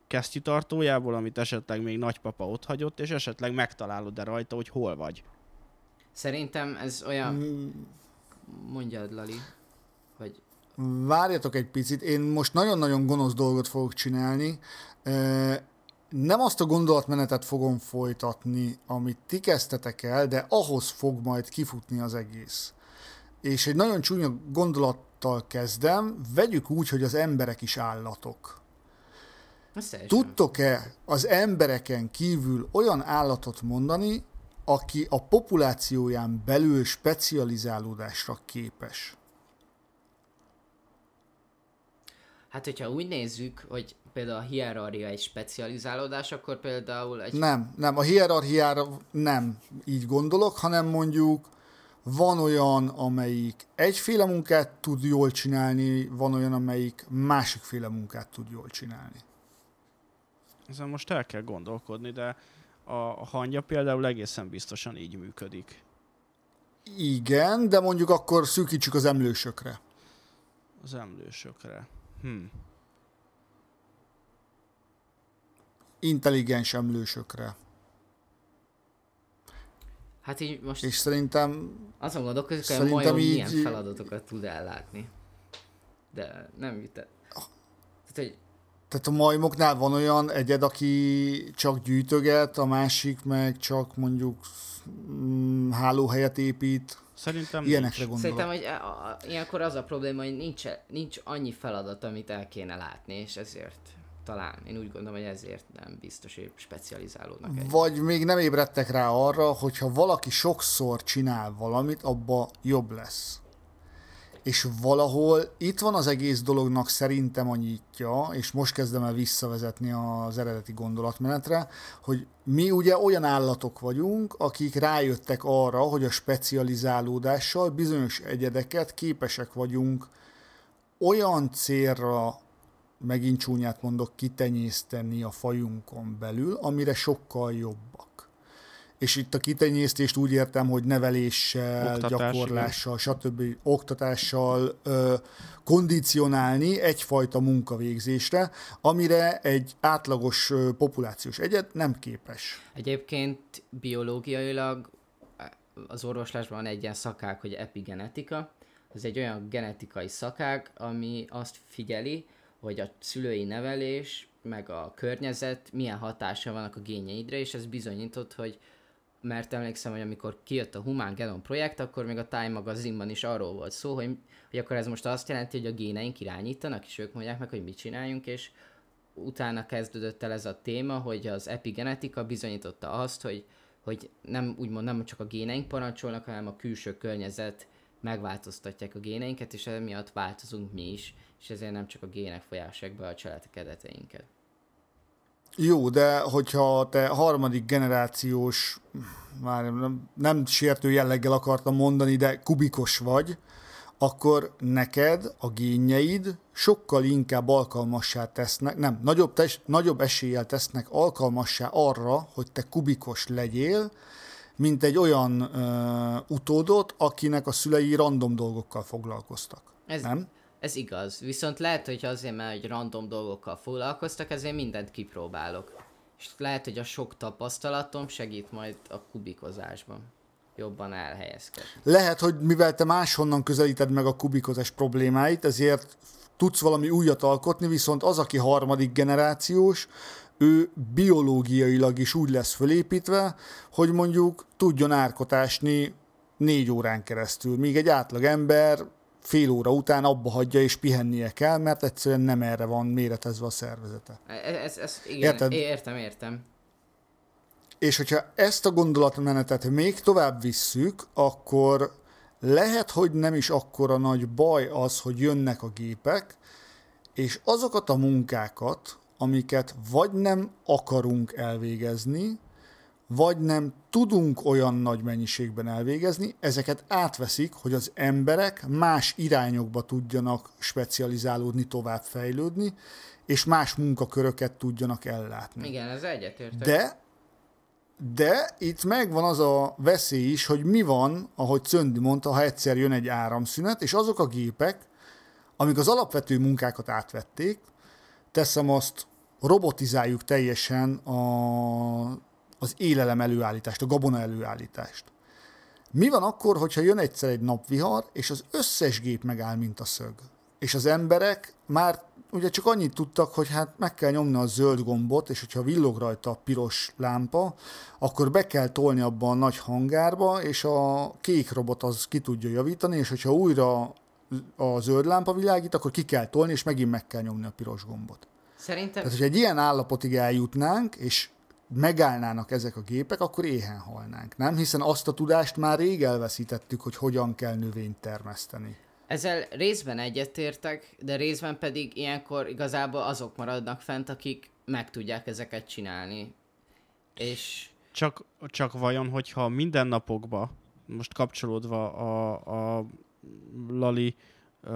kesztyűtartójából, amit esetleg még nagypapa otthagyott, és esetleg megtalálod-e rajta, hogy hol vagy. Szerintem ez olyan... Mm. Mondjad, Lali. Vagy... Várjatok egy picit, én most nagyon-nagyon gonosz dolgot fogok csinálni, nem azt a gondolatmenetet fogom folytatni, amit ti kezdtetek el, de ahhoz fog majd kifutni az egész. És egy nagyon csúnya gondolattal kezdem, vegyük úgy, hogy az emberek is állatok. Tudtok-e az embereken kívül olyan állatot mondani, aki a populációján belül specializálódásra képes? Hát, hogyha úgy nézzük, hogy például a hierarchia egy specializálódás, akkor például egy... Nem, nem, a hierarchiára nem így gondolok, hanem mondjuk van olyan, amelyik egyféle munkát tud jól csinálni, van olyan, amelyik másikféle munkát tud jól csinálni. Ezen most el kell gondolkodni, de a hangya például egészen biztosan így működik. Igen, de mondjuk akkor szűkítsük az emlősökre. Az emlősökre. Hm. Intelligens emlősökre. Hát így most... És szerintem... Azon gondolkodik, hogy majd így... milyen feladatokat tud ellátni. De nem jut el. Tehát, hogy... Tehát a majmoknál van olyan egyed, aki csak gyűjtöget, a másik meg csak mondjuk mm, hálóhelyet épít. Szerintem ilyenekre nincs. Szerintem, hogy a, a, ilyenkor az a probléma, hogy nincs, nincs annyi feladat, amit el kéne látni, és ezért talán, én úgy gondolom, hogy ezért nem biztos, hogy specializálódnak egyet. Vagy még nem ébredtek rá arra, hogyha valaki sokszor csinál valamit, abba jobb lesz. És valahol itt van az egész dolognak szerintem a nyitja, és most kezdem el visszavezetni az eredeti gondolatmenetre, hogy mi ugye olyan állatok vagyunk, akik rájöttek arra, hogy a specializálódással bizonyos egyedeket képesek vagyunk olyan célra, megint csúnyát mondok, kitenyészteni a fajunkon belül, amire sokkal jobbak. És itt a kitenyésztést úgy értem, hogy neveléssel, oktatás, gyakorlással, stb. Oktatással ö, kondicionálni egyfajta munkavégzésre, amire egy átlagos ö, populációs egyed nem képes. Egyébként biológiailag az orvoslásban van egy ilyen szakág, hogy epigenetika. Ez egy olyan genetikai szakág, ami azt figyeli, hogy a szülői nevelés meg a környezet milyen hatása vannak a génjeidre, és ez bizonyított, hogy mert emlékszem, hogy amikor kijött a Humán Genom projekt, akkor még a Time magazinban is arról volt szó, hogy, hogy akkor ez most azt jelenti, hogy a géneink irányítanak, és ők mondják meg, hogy mit csináljunk, és utána kezdődött el ez a téma, hogy az epigenetika bizonyította azt, hogy, hogy nem, úgymond nem csak a géneink parancsolnak, hanem a külső környezet megváltoztatják a géneinket, és emiatt változunk mi is, és ezért nem csak a gének folyásolják be a cselekedeteinket. Jó, de hogyha te harmadik generációs, már nem, nem sértő jelleggel akartam mondani, de kubikos vagy, akkor neked a génjeid sokkal inkább alkalmassá tesznek, nem, nagyobb, tes, nagyobb eséllyel tesznek alkalmassá arra, hogy te kubikos legyél, mint egy olyan ö, utódot, akinek a szülei random dolgokkal foglalkoztak. Ez, nem? Ez igaz. Viszont lehet, hogy azért, mert hogy random dolgokkal foglalkoztak, ezért mindent kipróbálok. És lehet, hogy a sok tapasztalatom segít majd a kubikozásban. Jobban elhelyezkedni. Lehet, hogy mivel te máshonnan közelíted meg a kubikozás problémáit, ezért tudsz valami újat alkotni, viszont az, aki harmadik generációs, ő biológiailag is úgy lesz fölépítve, hogy mondjuk tudjon árkot ásni négy órán keresztül. Míg egy átlag ember fél óra után abba hagyja és pihennie kell, mert egyszerűen nem erre van méretezve a szervezete. Ez, ez, igen, érted? Értem, értem. És hogyha ezt a gondolatmenetet még tovább visszük, akkor lehet, hogy nem is akkora nagy baj az, hogy jönnek a gépek, és azokat a munkákat, amiket vagy nem akarunk elvégezni, vagy nem tudunk olyan nagy mennyiségben elvégezni, ezeket átveszik, hogy az emberek más irányokba tudjanak specializálódni, továbbfejlődni, és más munkaköröket tudjanak ellátni. Igen, ez egyetértek. De, de itt megvan az a veszély is, hogy mi van, ahogy Czöndi mondta, ha egyszer jön egy áramszünet, és azok a gépek, amik az alapvető munkákat átvették, teszem azt, robotizáljuk teljesen a, az élelem előállítást, a gabona előállítást. Mi van akkor, hogyha jön egyszer egy napvihar, és az összes gép megáll, mint a szög? És az emberek már ugye csak annyit tudtak, hogy hát meg kell nyomni a zöld gombot, és hogyha villog rajta a piros lámpa, akkor be kell tolni abba a nagy hangárba, és a kék robot az ki tudja javítani, és hogyha újra a zöld lámpa világít, akkor ki kell tolni, és megint meg kell nyomni a piros gombot. Szerintem... Tehát, hogyha egy ilyen állapotig eljutnánk, és megállnának ezek a gépek, akkor éhen halnánk, nem? Hiszen azt a tudást már rég elveszítettük, hogy hogyan kell növényt termeszteni. Ezzel részben egyetértek, de részben pedig ilyenkor igazából azok maradnak fent, akik meg tudják ezeket csinálni. És... Csak, csak vajon, hogyha mindennapokban, most kapcsolódva a, a Lali uh,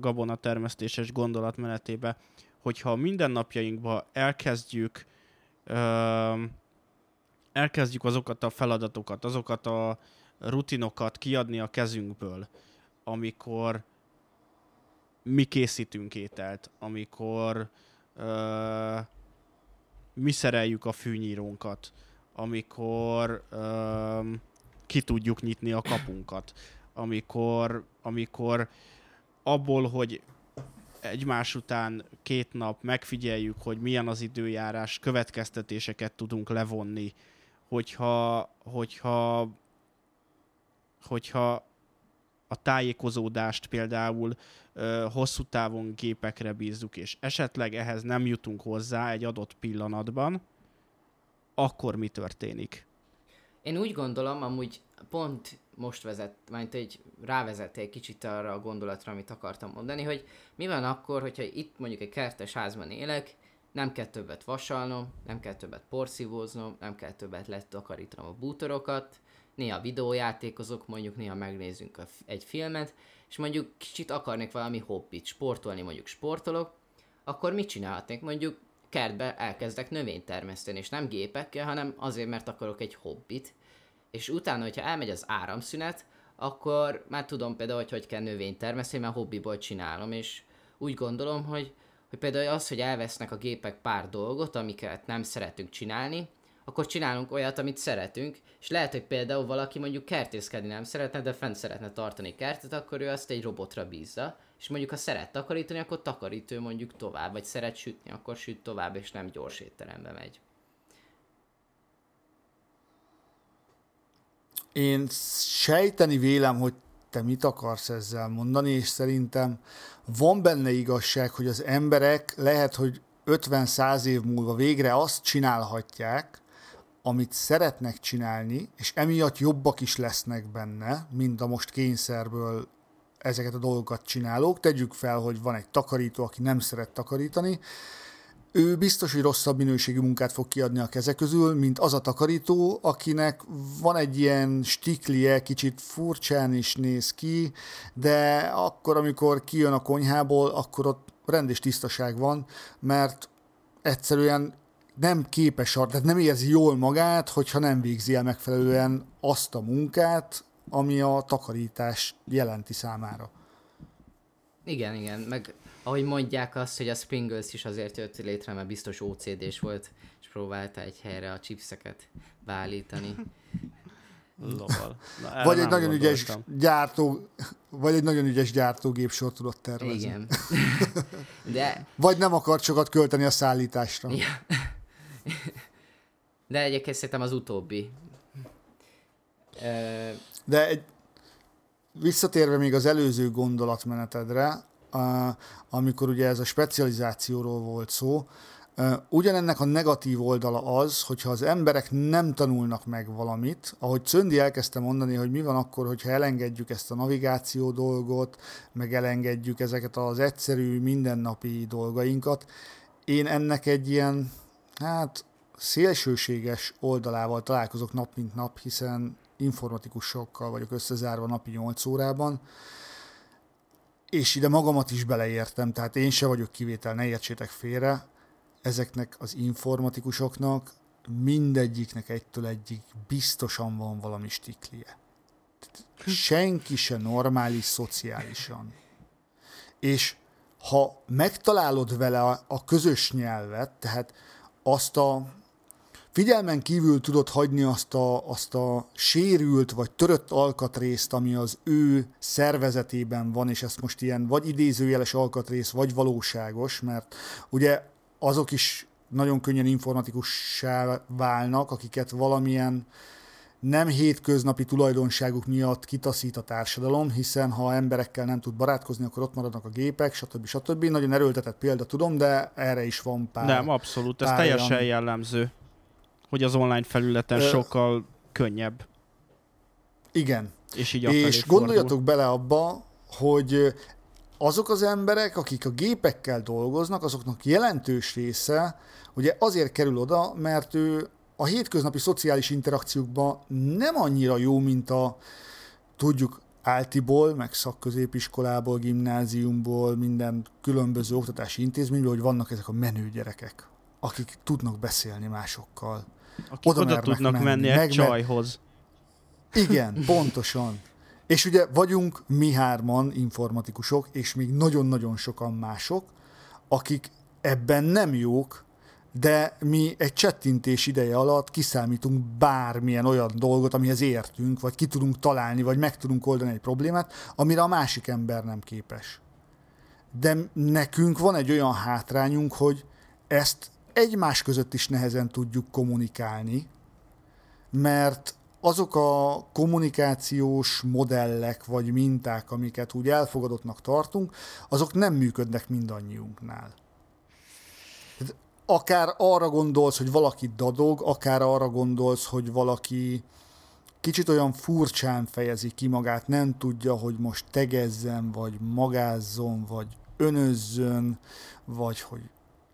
gabonatermesztéses gondolatmenetébe, hogyha a mindennapjainkban elkezdjük uh, elkezdjük azokat a feladatokat, azokat a rutinokat kiadni a kezünkből, amikor mi készítünk ételt, amikor uh, mi szereljük a fűnyírónkat, amikor uh, ki tudjuk nyitni a kapunkat, amikor, amikor abból, hogy egymás után két nap megfigyeljük, hogy milyen az időjárás, következtetéseket tudunk levonni, hogyha, hogyha, hogyha a tájékozódást például ö, hosszú távon gépekre bízzuk, és esetleg ehhez nem jutunk hozzá egy adott pillanatban, akkor mi történik? Én úgy gondolom, amúgy pont most vezet, majd egy rávezette egy kicsit arra a gondolatra, amit akartam mondani, hogy mi van akkor, hogyha itt mondjuk egy kertes házban élek, nem kell többet vasalnom, nem kell többet porszívóznom, nem kell többet letakarítanom a bútorokat, néha videójátékozok, mondjuk néha megnézzünk egy filmet, és mondjuk kicsit akarnék valami hobbit, sportolni, mondjuk sportolok, akkor mit csinálhatnék? Mondjuk kertben elkezdek növényt termeszteni, és nem gépekkel, hanem azért, mert akarok egy hobbit, és utána, hogyha elmegy az áramszünet, akkor már tudom például, hogy hogy kell növényt termeszteni, mert hobbiból csinálom, és úgy gondolom, hogy, hogy például az, hogy elvesznek a gépek pár dolgot, amiket nem szeretünk csinálni, akkor csinálunk olyat, amit szeretünk, és lehet, hogy például valaki mondjuk kertészkedni nem szeretne, de fent szeretne tartani kertet, akkor ő azt egy robotra bízza, és mondjuk ha szeret takarítani, akkor takarít ő mondjuk tovább, vagy szeret sütni, akkor süt tovább, és nem gyors étterembe megy. Én sejteni vélem, hogy te mit akarsz ezzel mondani, és szerintem van benne igazság, hogy az emberek lehet, hogy ötven-száz év múlva végre azt csinálhatják, amit szeretnek csinálni, és emiatt jobbak is lesznek benne, mint a most kényszerből ezeket a dolgokat csinálók. Tegyük fel, hogy van egy takarító, aki nem szeret takarítani. Ő biztos, hogy rosszabb minőségű munkát fog kiadni a keze közül, mint az a takarító, akinek van egy ilyen stiklie, kicsit furcsán is néz ki, de akkor, amikor kijön a konyhából, akkor ott rend és tisztaság van, mert egyszerűen nem képes arra, tehát nem érzi jól magát, hogyha nem végzi el megfelelően azt a munkát, ami a takarítás jelenti számára. Igen, igen, meg ahogy mondják azt, hogy a Springles is azért jött létre, mert biztos ó cé dés volt, és próbálta egy helyre a chipseket beállítani. Lol. Na, vagy, egy nagyon ügyes gyártó, vagy egy nagyon ügyes gyártógépsor tudott tervezni. Igen. De... vagy nem akart sokat költeni a szállításra. Ja. De egyébként szerintem az utóbbi. De egy... visszatérve még az előző gondolatmenetedre, amikor ugye ez a specializációról volt szó, ugyanennek a negatív oldala az, hogyha az emberek nem tanulnak meg valamit, ahogy Czöndi elkezdte mondani, hogy mi van akkor, hogyha elengedjük ezt a navigáció dolgot, meg elengedjük ezeket az egyszerű mindennapi dolgainkat, én ennek egy ilyen, hát szélsőséges oldalával találkozok nap mint nap, hiszen informatikusokkal vagyok összezárva napi nyolc órában, és ide magamat is beleértem, tehát én se vagyok kivétel, ne értsétek félre, ezeknek az informatikusoknak mindegyiknek egytől egyik biztosan van valami stiklie. Senki se normális szociálisan. És ha megtalálod vele a, a közös nyelvet, tehát azt a figyelmen kívül tudod hagyni azt a, azt a sérült vagy törött alkatrészt, ami az ő szervezetében van, és ezt most ilyen vagy idézőjeles alkatrész, vagy valóságos, mert ugye azok is nagyon könnyen informatikussá válnak, akiket valamilyen nem hétköznapi tulajdonságuk miatt kitaszít a társadalom, hiszen ha emberekkel nem tud barátkozni, akkor ott maradnak a gépek, stb. stb. Nagyon erőltetett példa, tudom, de erre is van pár. Nem, abszolút, ez teljesen jellemző, hogy az online felületen Ö... sokkal könnyebb. Igen. És így És gondoljatok fordul. bele abba, hogy azok az emberek, akik a gépekkel dolgoznak, azoknak jelentős része ugye azért kerül oda, mert ő a hétköznapi szociális interakciókban nem annyira jó, mint a, tudjuk, áltiból, meg szakközépiskolából, gimnáziumból, minden különböző oktatási intézményből, hogy vannak ezek a menő gyerekek, akik tudnak beszélni másokkal. Akik oda, oda tudnak menni, menni egy meg, csajhoz. Igen, pontosan. És ugye vagyunk mi hárman informatikusok, és még nagyon-nagyon sokan mások, akik ebben nem jók, de mi egy csettintés ideje alatt kiszámítunk bármilyen olyan dolgot, amihez értünk, vagy ki tudunk találni, vagy meg tudunk oldani egy problémát, amire a másik ember nem képes. De nekünk van egy olyan hátrányunk, hogy ezt egymás között is nehezen tudjuk kommunikálni, mert azok a kommunikációs modellek vagy minták, amiket úgy elfogadottnak tartunk, azok nem működnek mindannyiunknál. Akár arra gondolsz, hogy valaki dadog, akár arra gondolsz, hogy valaki kicsit olyan furcsán fejezi ki magát, nem tudja, hogy most tegezzen, vagy magázzon, vagy önözzön, vagy hogy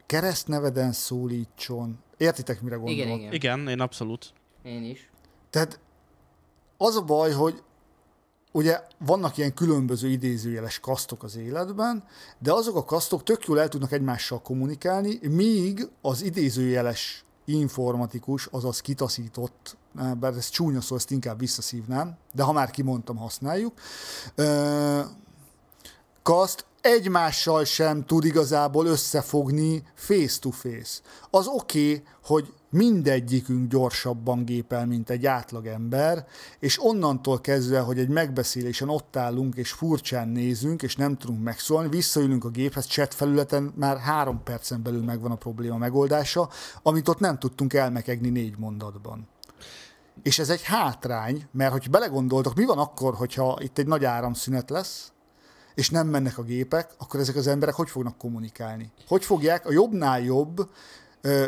keresztneveden szólítson. Értitek, mire gondolok? Igen, igen. igen, én abszolút. Én is. Tehát az a baj, hogy ugye vannak ilyen különböző idézőjeles kasztok az életben, de azok a kasztok tök jól el tudnak egymással kommunikálni, míg az idézőjeles informatikus, azaz kitaszított, bár ez csúnya szó, ezt inkább visszaszívnám, de ha már kimondtam, használjuk, kaszt egymással sem tud igazából összefogni face-to-face. Az oké, okay, hogy mindegyikünk gyorsabban gépel, mint egy átlagember, és onnantól kezdve, hogy egy megbeszélésen ott állunk, és furcsán nézünk, és nem tudunk megszólni, visszaülünk a géphez, chat felületen már három percen belül megvan a probléma megoldása, amit ott nem tudtunk elmekegni négy mondatban. És ez egy hátrány, mert hogyha belegondoltok, mi van akkor, hogyha itt egy nagy áramszünet lesz, és nem mennek a gépek, akkor ezek az emberek hogy fognak kommunikálni? Hogy fogják a jobbnál jobb,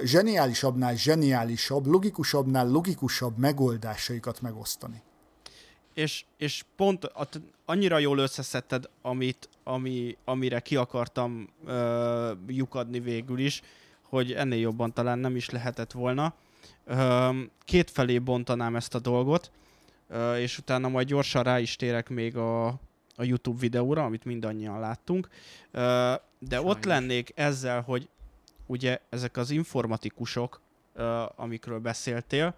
zseniálisabbnál zseniálisabb, logikusabbnál logikusabb megoldásaikat megosztani. És, és pont annyira jól összeszedted, amit, ami, amire ki akartam ö, lyukadni végül is, hogy ennél jobban talán nem is lehetett volna. Ö, kétfelé bontanám ezt a dolgot, ö, és utána majd gyorsan rá is térek még a, a YouTube videóra, amit mindannyian láttunk. Ö, de Sajnos. Ott lennék ezzel, hogy ugye ezek az informatikusok, uh, amikről beszéltél,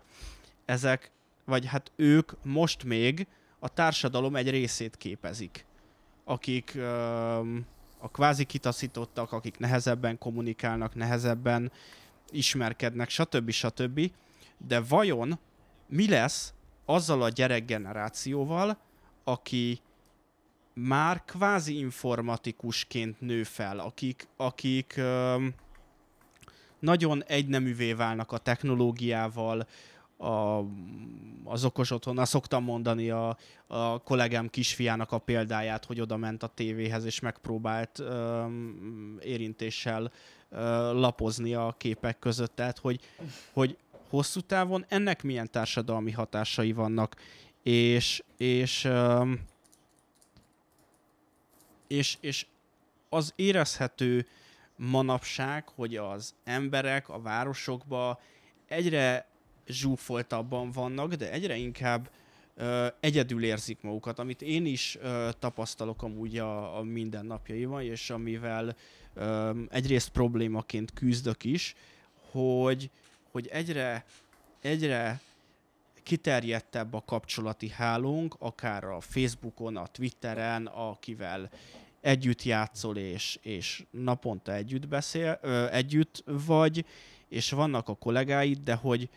ezek, vagy hát ők most még a társadalom egy részét képezik, akik uh, a kvázi kitaszítottak, akik nehezebben kommunikálnak, nehezebben ismerkednek, stb. stb. De vajon mi lesz azzal a gyerekgenerációval, aki már kvázi informatikusként nő fel, akik... akik uh, nagyon egyneművé válnak a technológiával, a, az okos otthon. Szoktam mondani a, a kollégám kisfiának a példáját, hogy oda ment a tévéhez, és megpróbált öm, érintéssel öm, lapozni a képek között. Tehát, hogy, hogy hosszú távon ennek milyen társadalmi hatásai vannak, és, és, öm, és, és az érezhető manapság, hogy az emberek a városokban egyre zsúfoltabban vannak, de egyre inkább ö, egyedül érzik magukat, amit én is ö, tapasztalok amúgy a, a mindennapjaiban, és amivel ö, egyrészt problémaként küzdök is, hogy, hogy egyre, egyre kiterjedtebb a kapcsolati hálónk, akár a Facebookon, a Twitteren, akivel együtt játszol, és, és naponta együtt beszél, ö, együtt vagy, és vannak a kollégáid, de hogy,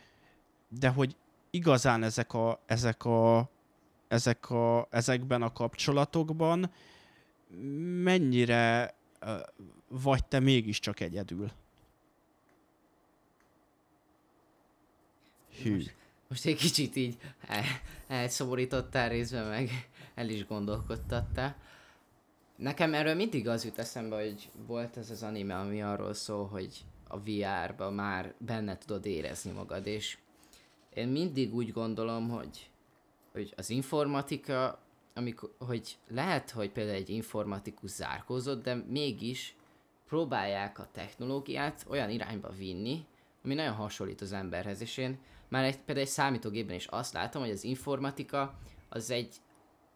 de hogy igazán ezek a, ezek a, ezek a, ezekben a kapcsolatokban mennyire vagy te mégiscsak egyedül? Hű. Most, most egy kicsit így el, elszoborítottál részben, meg el is gondolkodtattál. Nekem erről mindig az jut eszembe, hogy volt ez az anime, ami arról szól, hogy a vé er-ben már benne tudod érezni magad, és én mindig úgy gondolom, hogy, hogy az informatika, amikor, hogy lehet, hogy például egy informatikus zárkózott, de mégis próbálják a technológiát olyan irányba vinni, ami nagyon hasonlít az emberhez, és én már egy, például egy számítógépben is azt látom, hogy az informatika az egy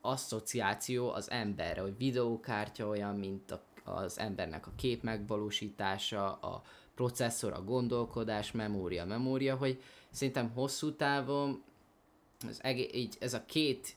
asszociáció az emberre, hogy videókártya olyan, mint a, az embernek a kép megvalósítása, a processzor, a gondolkodás, memória, memória, hogy szerintem hosszú távon az egé- így ez a két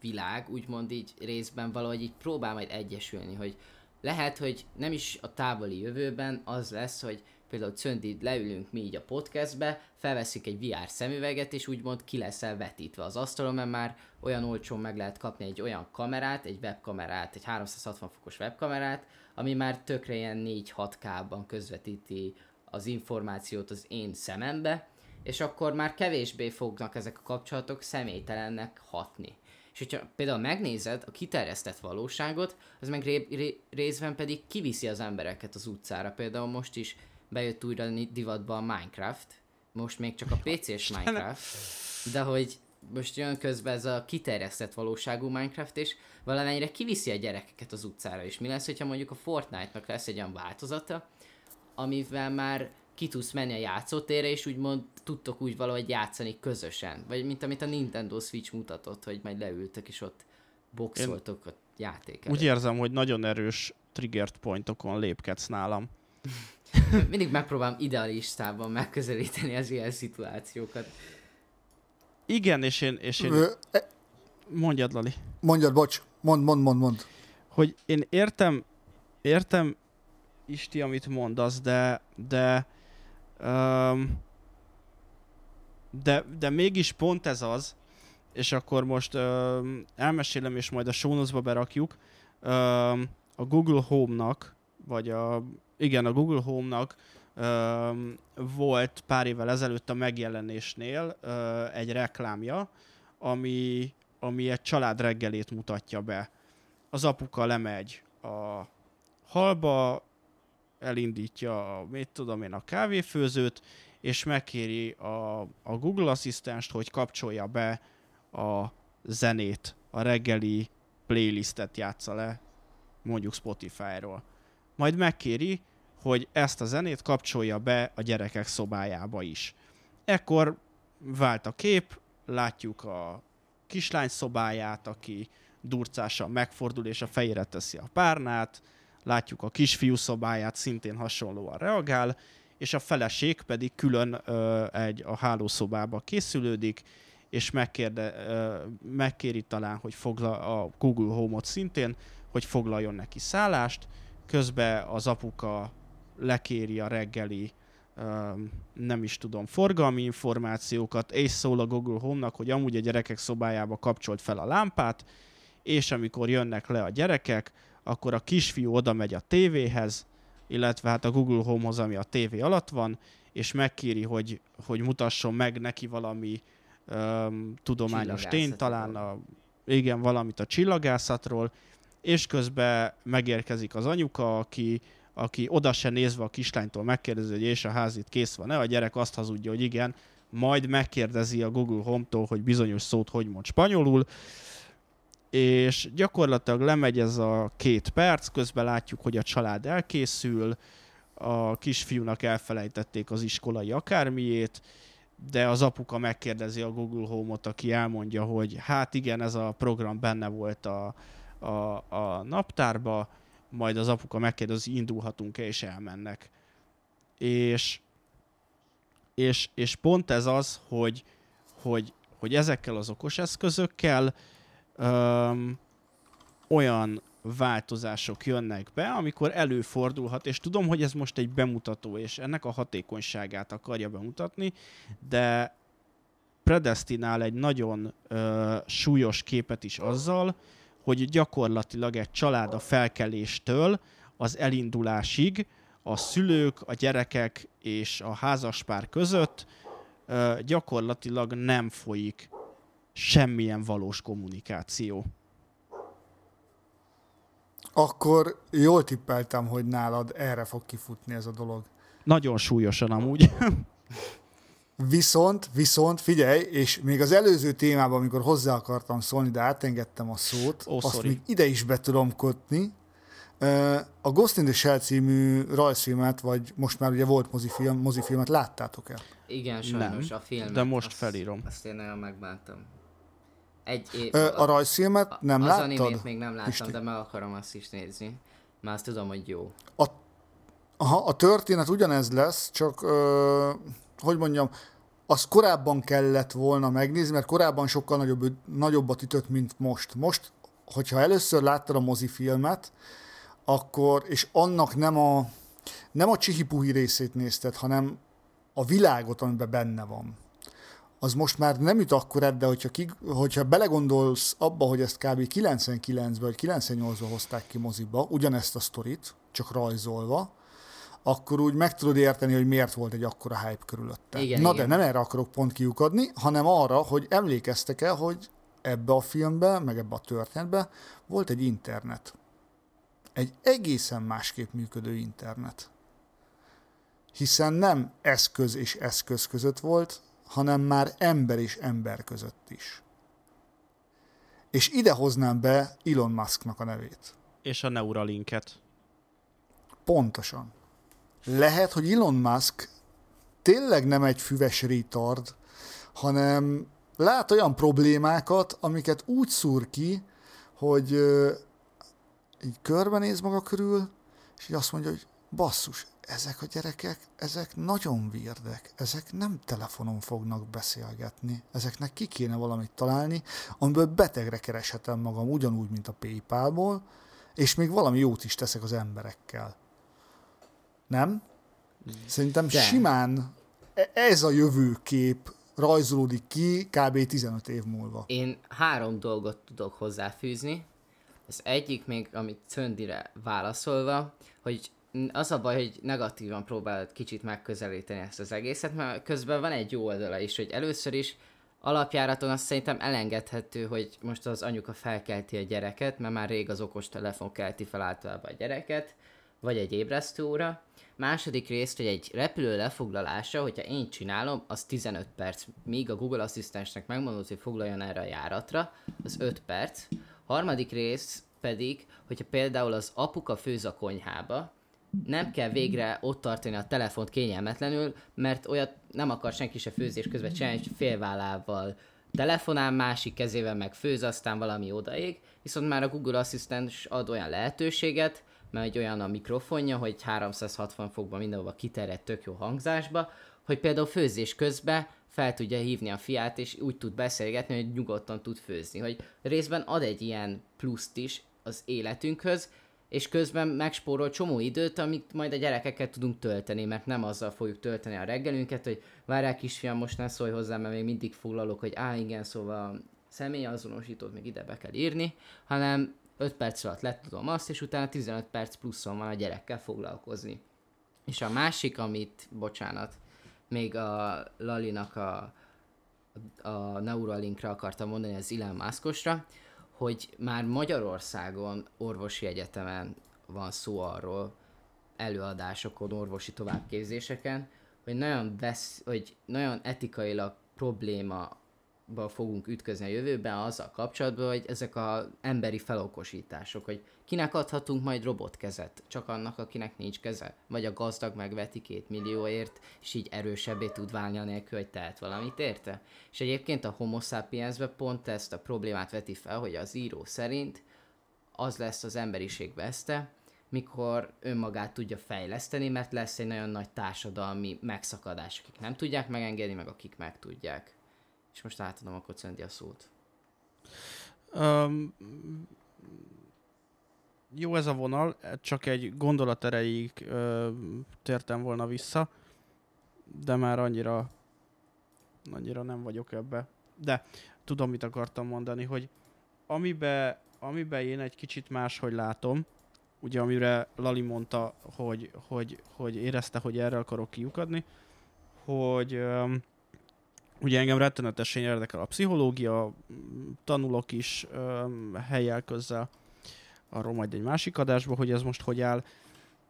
világ, úgymond így részben valahogy így próbál majd egyesülni, hogy lehet, hogy nem is a távoli jövőben az lesz, hogy például Czöndi, leülünk mi így a podcastbe, felveszünk egy vé er szemüveget, és úgymond ki leszel vetítve az asztalon, mert már olyan olcsón meg lehet kapni egy olyan kamerát, egy webkamerát, egy háromszázhatvan fokos webkamerát, ami már tökre ilyen négy-hat ká-ban közvetíti az információt az én szemembe, és akkor már kevésbé fognak ezek a kapcsolatok személytelennek hatni. És hogyha például megnézed a kiterjesztett valóságot, az meg ré- ré- részben pedig kiviszi az embereket az utcára. Például most is bejött újra divatba a Minecraft, most még csak a pé cés Minecraft, de hogy most jön közben ez a kiterjesztett valóságú Minecraft, és valamennyire kiviszi a gyerekeket az utcára, és mi lesz, hogyha mondjuk a Fortnite-nak lesz egy olyan változata, amivel már ki tudsz menni a játszótérre, és úgymond tudtok úgy valahogy játszani közösen, vagy mint amit a Nintendo Switch mutatott, hogy majd leültök, és ott boxoltok én a játék előtt. Úgy érzem, hogy nagyon erős triggered pointokon lépkedsz nálam. Mindig megpróbálom idealistában megközelíteni az ilyen szituációkat. Igen, és én... És én... Mondjad, Lali. Mondjad, bocs. Mond, mond, mond, mond. Hogy én értem, értem Isti, amit mondasz, de de, um, de de mégis pont ez az, és akkor most um, elmesélem, és majd a show notes-ba berakjuk, um, a Google Home-nak, vagy a Igen, a Google Home-nak ö, volt pár évvel ezelőtt a megjelenésnél ö, egy reklámja, ami, ami egy család reggelét mutatja be. Az apuka lemegy a halba, elindítja a, mit tudom én, a kávéfőzőt, és megkéri a, a Google Assistant-t, hogy kapcsolja be a zenét, a reggeli playlistet játsza le, mondjuk Spotify-ról. Majd megkéri, hogy ezt a zenét kapcsolja be a gyerekek szobájába is. Ekkor vált a kép, látjuk a kislány szobáját, aki durcásan megfordul és a fejére teszi a párnát, látjuk a kisfiú szobáját, szintén hasonlóan reagál, és a feleség pedig külön ö, egy a hálószobába készülődik, és megkérde, ö, megkéri talán, hogy fogla, a Google Home-ot szintén, hogy foglaljon neki szállást, közben az apuka lekéri a reggeli, nem is tudom, forgalmi információkat, és szól a Google Home-nak, hogy amúgy a gyerekek szobájába kapcsolt fel a lámpát, és amikor jönnek le a gyerekek, akkor a kisfiú oda megy a tévéhez, illetve hát a Google Home-hoz, ami a tévé alatt van, és megkéri, hogy, hogy mutasson meg neki valami um, tudományos tényt, talán a, igen, valamit a csillagászatról, és közben megérkezik az anyuka, aki, aki oda se nézve a kislánytól megkérdezi, hogy és a ház itt kész van-e, a gyerek azt hazudja, hogy igen, majd megkérdezi a Google Home-tól, hogy bizonyos szót hogy mond spanyolul, és gyakorlatilag lemegy ez a két perc, közben látjuk, hogy a család elkészül, a kisfiúnak elfelejtették az iskolai akármiét, de az apuka megkérdezi a Google Home-ot, aki elmondja, hogy hát igen, ez a program benne volt a A, a naptárba, majd az apuka megkérdezi, indulhatunk-e, és elmennek. És, és, és pont ez az, hogy, hogy, hogy ezekkel az okos eszközökkel öm, olyan változások jönnek be, amikor előfordulhat, és tudom, hogy ez most egy bemutató, és ennek a hatékonyságát akarja bemutatni, de predesztinál egy nagyon ö, súlyos képet is azzal, hogy gyakorlatilag egy család a felkeléstől az elindulásig a szülők, a gyerekek és a házaspár között ö, gyakorlatilag nem folyik semmilyen valós kommunikáció. Akkor jól tippeltem, hogy nálad erre fog kifutni ez a dolog. Nagyon súlyosan amúgy. Viszont, viszont, figyelj, és még az előző témában, amikor hozzá akartam szólni, de átengedtem a szót, oh, azt sorry. Még ide is be tudom kötni. A Ghost in the Shell című rajzfilmet, vagy most már ugye volt mozifilm, mozifilmet láttátok el? Igen, sajnos nem, a filmet. De most azt, felírom. Azt én nagyon megbántam. Egy év, Ö, a rajzfilmet nem az láttad? Az animét még nem láttam, Pisti. De meg akarom azt is nézni. Már azt tudom, hogy jó. A, aha, a történet ugyanez lesz, csak... Ö, hogy mondjam, az korábban kellett volna megnézni, mert korábban sokkal nagyobb, nagyobbat ütött, mint most. Most, hogyha először láttad a mozifilmet, akkor, és annak nem a, nem a csihipuhi részét nézted, hanem a világot, amiben benne van. Az most már nem jut akkor edde, hogyha, ki, hogyha belegondolsz abba, hogy ezt kb. kilencvenkilencben vagy kilencvennyolcban hozták ki moziba, ugyanezt a sztorit, csak rajzolva, akkor úgy meg tudod érteni, hogy miért volt egy akkora hype körülötte. Igen, Na igen. de nem erre akarok pont kiukadni, hanem arra, hogy emlékeztek el, hogy ebbe a filmbe, meg ebbe a történetbe volt egy internet. Egy egészen másképp működő internet. Hiszen nem eszköz és eszköz között volt, hanem már ember és ember között is. És ide hoznám be Elon Musknak a nevét. És a Neuralinket. Pontosan. Lehet, hogy Elon Musk tényleg nem egy füves retard, hanem lát olyan problémákat, amiket úgy szúr ki, hogy így körbenéz maga körül, és így azt mondja, hogy basszus, ezek a gyerekek, ezek nagyon weirdek, ezek nem telefonon fognak beszélgetni, ezeknek ki kéne valamit találni, amiből betegre kereshetem magam, ugyanúgy, mint a PayPalból, és még valami jót is teszek az emberekkel. Nem? Szerintem De. simán ez a jövőkép rajzolódik ki kb. tizenöt év múlva. Én három dolgot tudok hozzáfűzni. Az egyik még, amit Czöndire válaszolva, hogy az a baj, hogy negatívan próbálod kicsit megközelíteni ezt az egészet, mert közben van egy jó oldala is, hogy először is alapjáraton azt szerintem elengedhető, hogy most az anyuka felkelti a gyereket, mert már rég az okostelefon kelti fel általában a gyereket, vagy egy ébresztő óra. Második részt, hogy egy repülő lefoglalása, hogyha én csinálom, az tizenöt perc, míg a Google Assistensnek megmondod, hogy foglaljon erre a járatra, az öt perc. Harmadik rész pedig, hogyha például az apuka főz a konyhába, nem kell végre ott tartani a telefont kényelmetlenül, mert olyat nem akar senki se főzés közben csinálni, hogy félvállával telefonál, másik kezével meg főz, aztán valami odaég, viszont már a Google Assistens ad olyan lehetőséget, mert egy olyan a mikrofonja, hogy háromszázhatvan fokban mindenhova kiterjed tök jó hangzásba, hogy például főzés közben fel tudja hívni a fiát, és úgy tud beszélgetni, hogy nyugodtan tud főzni. Hogy részben ad egy ilyen pluszt is az életünkhöz, és közben megspórol csomó időt, amit majd a gyerekeket tudunk tölteni, mert nem azzal fogjuk tölteni a reggelünket, hogy várjál kisfiam, most ne szólj hozzám, mert még mindig foglalok, hogy á, igen, szóval személyazonosítót még ide be kell írni, hanem öt perc alatt le tudom azt, és utána tizenöt perc pluszon van a gyerekkel foglalkozni. És a másik, amit, bocsánat, még a Lalinak a, a Neuralinkra akartam mondani, az Elon Muskosra, hogy már Magyarországon orvosi egyetemen van szó arról, előadásokon, orvosi továbbképzéseken, hogy nagyon, vesz, hogy nagyon etikailag probléma fogunk ütközni a jövőben azzal kapcsolatban, hogy ezek az emberi felokosítások, hogy kinek adhatunk majd robotkezet, csak annak, akinek nincs keze, vagy a gazdag megveti két millióért, és így erősebbé tud válni anélkül, hogy tehet valamit érte. És egyébként a Homo sapiensben pont ezt a problémát veti fel, hogy az író szerint az lesz az emberiség veszte, mikor önmagát tudja fejleszteni, mert lesz egy nagyon nagy társadalmi megszakadás, akik nem tudják megengedni, meg akik meg tudják. És most átadom akkor Czöndi a szót. Um, jó ez a vonal, csak egy gondolat erejéig uh, tértem volna vissza, de már annyira annyira nem vagyok ebbe. De tudom, mit akartam mondani, hogy amiben amiben én egy kicsit máshogy látom, ugye amire Lali mondta, hogy, hogy, hogy érezte, hogy erre akarok kiukadni, hogy um, ugye engem rettenetesen érdekel a pszichológia, tanulok is um, helyjel közzel, arról majd egy másik adásban, hogy ez most hogy áll,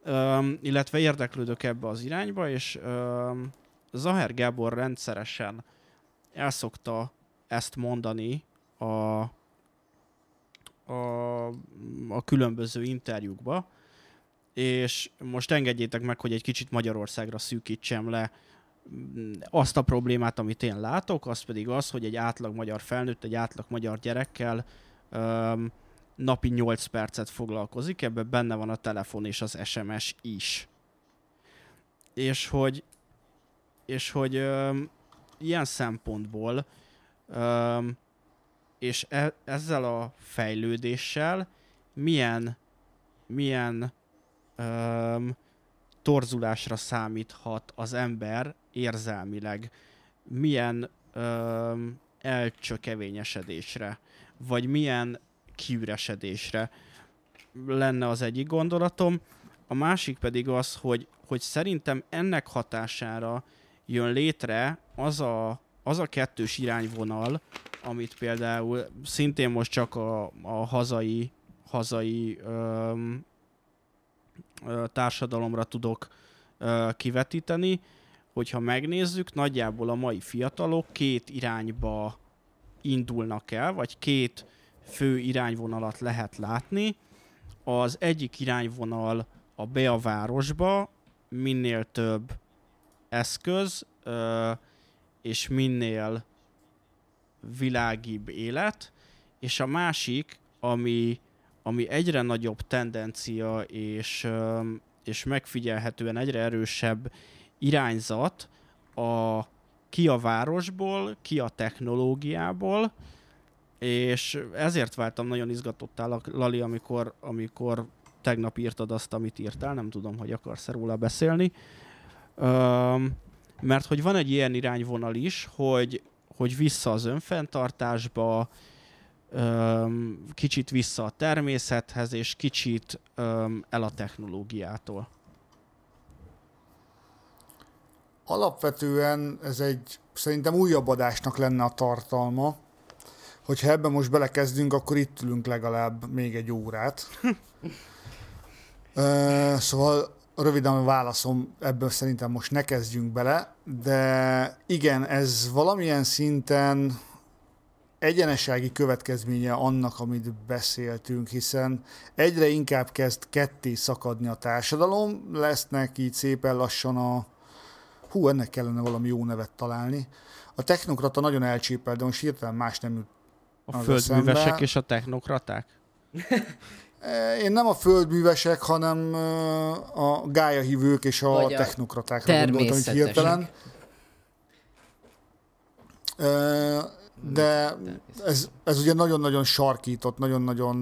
um, illetve érdeklődök ebbe az irányba, és um, Zaher Gábor rendszeresen el szokta ezt mondani a A, a különböző interjúkba, és most engedjétek meg, hogy egy kicsit Magyarországra szűkítsem le azt a problémát, amit én látok, az pedig az, hogy egy átlag magyar felnőtt, egy átlag magyar gyerekkel um, napi nyolc percet foglalkozik, ebben benne van a telefon és az es em es is. És hogy, és hogy um, ilyen szempontból um, és ezzel a fejlődéssel milyen, milyen öm, torzulásra számíthat az ember érzelmileg, milyen öm, elcsökevényesedésre, vagy milyen kiüresedésre lenne az egyik gondolatom. A másik pedig az, hogy, hogy szerintem ennek hatására jön létre az a, az a kettős irányvonal, amit például szintén most csak a, a hazai, hazai öm, ö, társadalomra tudok ö, kivetíteni, hogyha megnézzük, nagyjából a mai fiatalok két irányba indulnak el, vagy két fő irányvonalat lehet látni. Az egyik irányvonal a be a városba, minél több eszköz, ö, és minél világibb élet, és a másik, ami, ami egyre nagyobb tendencia, és, és megfigyelhetően egyre erősebb irányzat, a, ki a városból, ki a technológiából, és ezért váltam nagyon izgatottá, Lali, amikor, amikor tegnap írtad azt, amit írtál, nem tudom, hogy akarsz róla beszélni, mert hogy van egy ilyen irányvonal is, hogy hogy vissza az önfenntartásba, kicsit vissza a természethez, és kicsit el a technológiától. Alapvetően ez egy, szerintem újabb adásnak lenne a tartalma. Hogyha ebben most belekezdünk, akkor itt ülünk legalább még egy órát. Szóval röviden válaszom, ebből szerintem most ne kezdjünk bele, de igen, ez valamilyen szinten egyenesági következménye annak, amit beszéltünk, hiszen egyre inkább kezd ketté szakadni a társadalom, lesznek így szépen lassan a... Hú, ennek kellene valami jó nevet találni. A technokrata nagyon elcsépel, de most hirtelen más nem jut a földművesek és a technokraták? Én nem a földművesek, hanem a gályahívők és a, a technokratákra gondoltam, hogy hirtelen. De ez, ez ugye nagyon-nagyon sarkított, nagyon-nagyon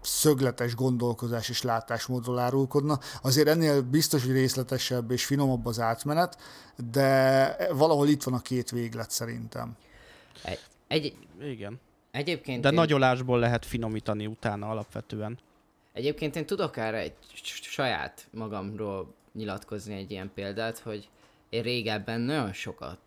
szögletes gondolkozás és látásmódról árulkodna. Azért ennél biztos, hogy részletesebb és finomabb az átmenet, de valahol itt van a két véglet szerintem. Egy, egy... Igen. Egyébként de én... nagyolásból lehet finomítani utána alapvetően. Egyébként én tudok erre egy saját magamról nyilatkozni egy ilyen példát, hogy én régebben nagyon sokat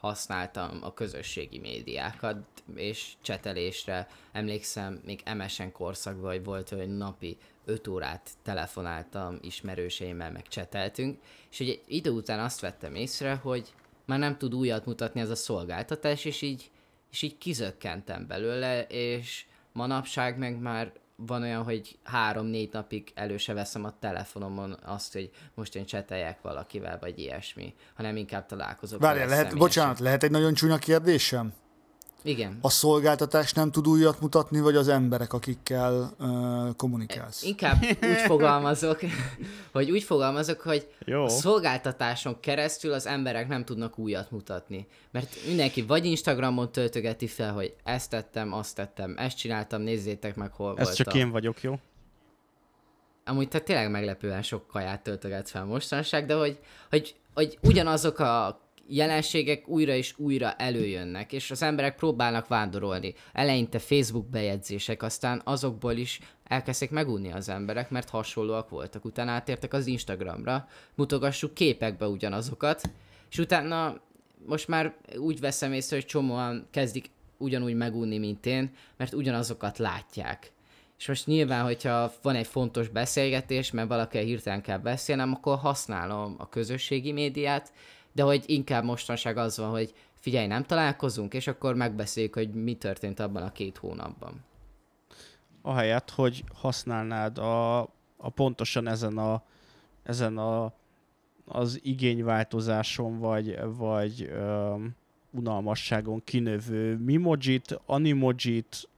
használtam a közösségi médiákat, és csetelésre emlékszem, még em es en korszakban volt, hogy napi öt órát telefonáltam ismerőseimmel, meg cseteltünk, és ugye idő után azt vettem észre, hogy már nem tud újat mutatni ez a szolgáltatás, és így és így kizökkentem belőle, és manapság meg már van olyan, hogy három-négy napig elő se veszem a telefonomon azt, hogy most én cseteljek valakivel, vagy ilyesmi, hanem inkább találkozok. Várjál, lehet, bocsánat, lehet egy nagyon csúnya kérdésem? Igen. A szolgáltatás nem tud újat mutatni, vagy az emberek, akikkel uh, kommunikálsz? Inkább úgy fogalmazok, hogy úgy fogalmazok, hogy jó. A szolgáltatáson keresztül az emberek nem tudnak újat mutatni. Mert mindenki vagy Instagramon töltögeti fel, hogy ezt tettem, azt tettem, ezt csináltam, nézzétek meg, hol voltam. Ez csak én vagyok, jó? Amúgy tehát tényleg meglepően sok kaját töltögetsz fel mostanság, de hogy, hogy, hogy ugyanazok a jelenségek újra és újra előjönnek, és az emberek próbálnak vándorolni. Eleinte Facebook bejegyzések, aztán azokból is elkezdték megunni az emberek, mert hasonlóak voltak. Utána átértek az Instagramra, mutogassuk képekbe ugyanazokat, és utána most már úgy veszem észre, hogy csomóan kezdik ugyanúgy megunni, mint én, mert ugyanazokat látják. És most nyilván, hogyha van egy fontos beszélgetés, mert valakivel hirtelen kell beszélnem, akkor használom a közösségi médiát, de hogy inkább mostanság az van, hogy figyelj, nem találkozunk, és akkor megbeszéljük, hogy mi történt abban a két hónapban. Ahelyett, hogy használnád a, a pontosan ezen a, ezen a az igényváltozáson, vagy, vagy um, unalmasságon kinövő mimojit, animojit,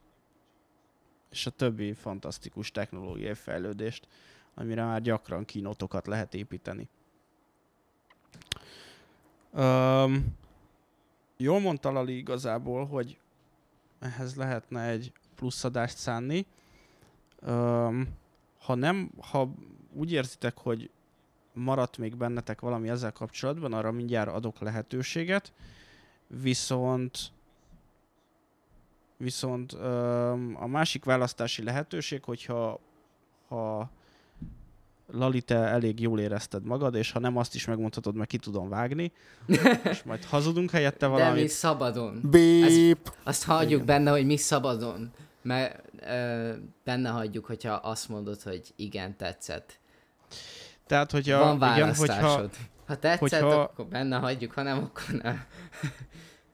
és a többi fantasztikus technológiai fejlődést, amire már gyakran keynote-okat lehet építeni. Um, jól mondta Lali igazából, hogy ehhez lehetne egy plusz adást szánni. Um, ha nem, ha úgy érzitek, hogy maradt még bennetek valami ezzel kapcsolatban, arra mindjárt adok lehetőséget, viszont viszont öm, a másik választási lehetőség, hogyha ha Lali, te elég jól érezted magad, és ha nem, azt is megmondhatod, mert ki tudom vágni, és majd hazudunk helyette valamit. De mi szabadon. Bíp! Ezt, azt hagyjuk igen. benne, hogy mi szabadon, mert ö, benne hagyjuk, hogyha azt mondod, hogy igen, tetszett. Tehát, hogyha, van választásod. Igen, hogyha, ha tetszett, hogyha, akkor benne hagyjuk, ha nem, akkor nem.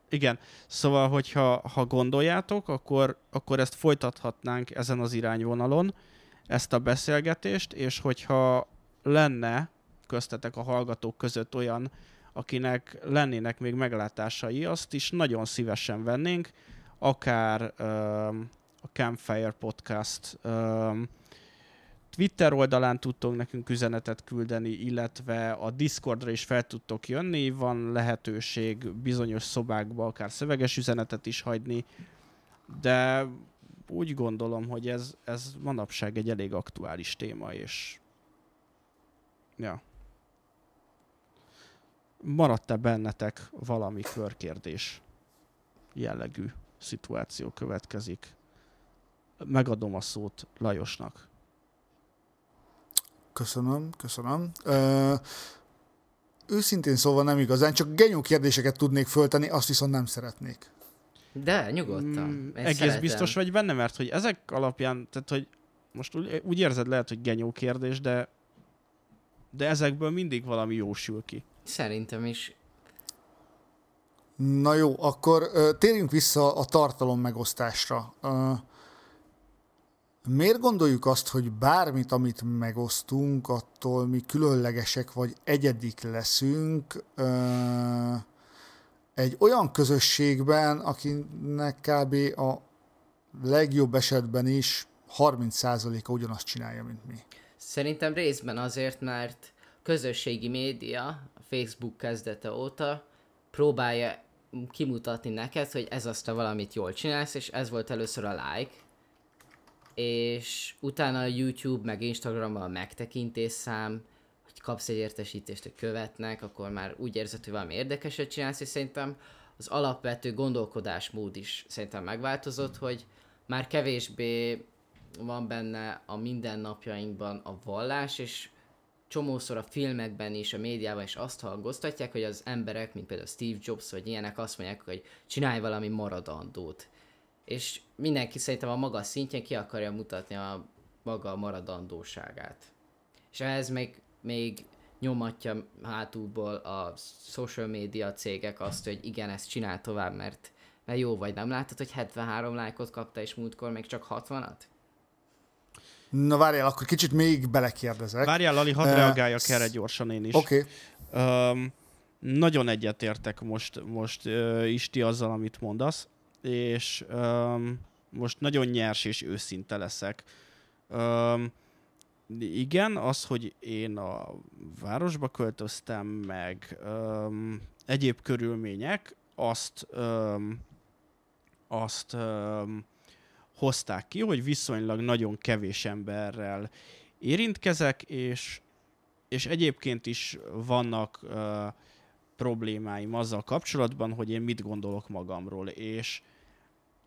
Igen, szóval, hogyha ha gondoljátok, akkor, akkor ezt folytathatnánk ezen az irányvonalon, ezt a beszélgetést, és hogyha lenne köztetek a hallgatók között olyan, akinek lennének még meglátásai, azt is nagyon szívesen vennénk, akár um, a Campfire Podcast um, Twitter oldalán tudtok nekünk üzenetet küldeni, illetve a Discordra is fel tudtok jönni, van lehetőség bizonyos szobákba akár szöveges üzenetet is hagyni, de úgy gondolom, hogy ez, ez manapság egy elég aktuális téma, és ja. Maradt-e bennetek valami körkérdés jellegű szituáció következik? Megadom a szót Lajosnak. Köszönöm, köszönöm. Ö, őszintén szóval nem igazán, csak genyó kérdéseket tudnék föltenni, azt viszont nem szeretnék. De, nyugodtan. Mm, egész szeretem. Biztos vagy benne, mert hogy ezek alapján, tehát hogy most úgy, úgy érzed, lehet, hogy genyó kérdés, de, de ezekből mindig valami jó sül ki. Szerintem is. Na jó, akkor ö, térjünk vissza a tartalom megosztásra. Ö, Miért gondoljuk azt, hogy bármit, amit megosztunk, attól mi különlegesek vagy egyedik leszünk ö, egy olyan közösségben, akinek kb. A legjobb esetben is harminc százaléka ugyanazt csinálja, mint mi? Szerintem részben azért, mert közösségi média a Facebook kezdete óta próbálja kimutatni neked, hogy ez azt a valamit jól csinálsz, és ez volt először a like, és utána a YouTube, meg Instagramban a megtekintésszám, hogy kapsz egy értesítést, hogy követnek, akkor már úgy érzed, hogy valami érdekeset csinálsz, és szerintem az alapvető gondolkodásmód is szerintem megváltozott, hogy már kevésbé van benne a mindennapjainkban a vallás, és csomószor a filmekben is, a médiában is azt hangoztatják, hogy az emberek, mint például Steve Jobs, vagy ilyenek azt mondják, hogy csinálj valami maradandót. És mindenki szerintem a maga szintjén ki akarja mutatni a maga maradandóságát. És ehhez még, még nyomatja hátulból a social media cégek azt, hogy igen, ezt csinál tovább, mert, mert jó vagy. Nem látod, hogy hetvenhárom lájkot kapta, és múltkor még csak hatvanat? Na várjál, akkor kicsit még belekérdezek. Várjál, Lali, hadd uh, reagáljak erre gyorsan én is. Oké. Okay. Um, nagyon egyetértek most, most uh, is ti azzal, amit mondasz. És um, most nagyon nyers és őszinte leszek. Um, igen, az, hogy én a városba költöztem, meg um, egyéb körülmények, azt, um, azt um, hozták ki, hogy viszonylag nagyon kevés emberrel érintkezek, és, és egyébként is vannak uh, problémáim azzal kapcsolatban, hogy én mit gondolok magamról, és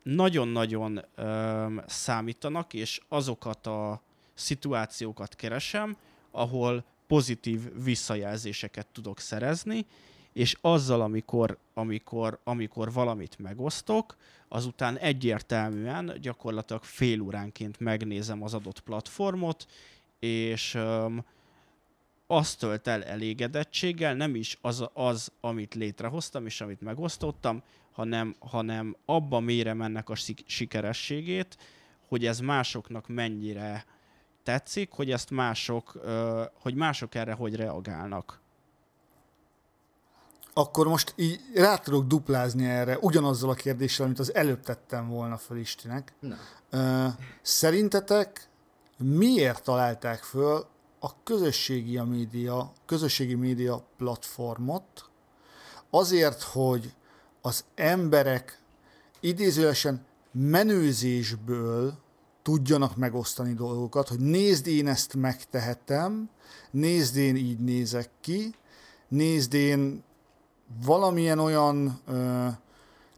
nagyon-nagyon öm, számítanak, és azokat a szituációkat keresem, ahol pozitív visszajelzéseket tudok szerezni, és azzal, amikor, amikor, amikor valamit megosztok, azután egyértelműen gyakorlatilag fél óránként megnézem az adott platformot, és öm, azt tölt el elégedettséggel, nem is az, az, amit létrehoztam és amit megosztottam, hanem, hanem abba mérem ennek a sikerességét, hogy ez másoknak mennyire tetszik, hogy ezt mások, hogy mások erre hogy reagálnak. Akkor most így rá tudok duplázni erre ugyanazzal a kérdéssel, amit az előbb tettem volna fel Istinek. Na. Szerintetek miért találták föl a közösségi média, közösségi média platformot azért, hogy az emberek idézőjelesen menőzésből tudjanak megosztani dolgokat, hogy nézd, én ezt megtehetem, nézd, én így nézek ki, nézd, én valamilyen olyan ö,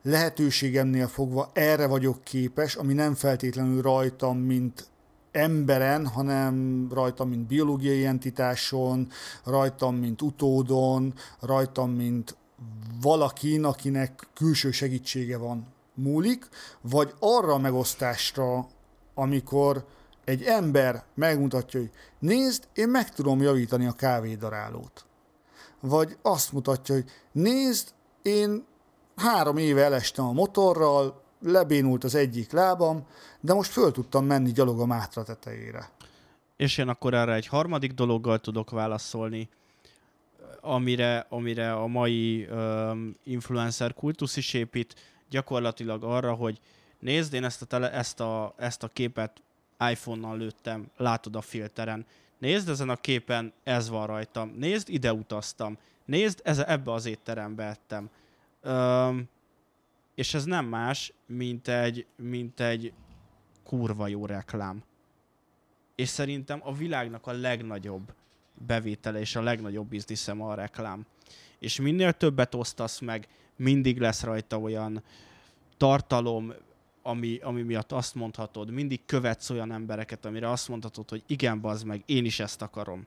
lehetőségemnél fogva erre vagyok képes, ami nem feltétlenül rajtam, mint emberen, hanem rajtam, mint biológiai entitáson, rajtam, mint utódon, rajtam, mint valakin, akinek külső segítsége van, múlik, vagy arra a megosztásra, amikor egy ember megmutatja, hogy nézd, én meg tudom javítani a kávédarálót. Vagy azt mutatja, hogy nézd, én három éve elestem a motorral, lebénult az egyik lábam, de most föl tudtam menni gyalog a Mátra tetejére. És én akkor erre egy harmadik dologgal tudok válaszolni, amire, amire a mai um, influencer kultusz is épít, gyakorlatilag arra, hogy nézd, én ezt a, tele, ezt a, ezt a képet iPhone-nal lőttem, látod a filteren. Nézd, ezen a képen ez van rajtam. Nézd, ide utaztam. Nézd, ez, ebbe az étterembe ettem. Um, és ez nem más, mint egy, mint egy kurva jó reklám. És szerintem a világnak a legnagyobb bevétele és a legnagyobb bizniszem a reklám. És minél többet osztasz meg, mindig lesz rajta olyan tartalom, ami, ami miatt azt mondhatod, mindig követsz olyan embereket, amire azt mondhatod, hogy igen, bazd meg, én is ezt akarom.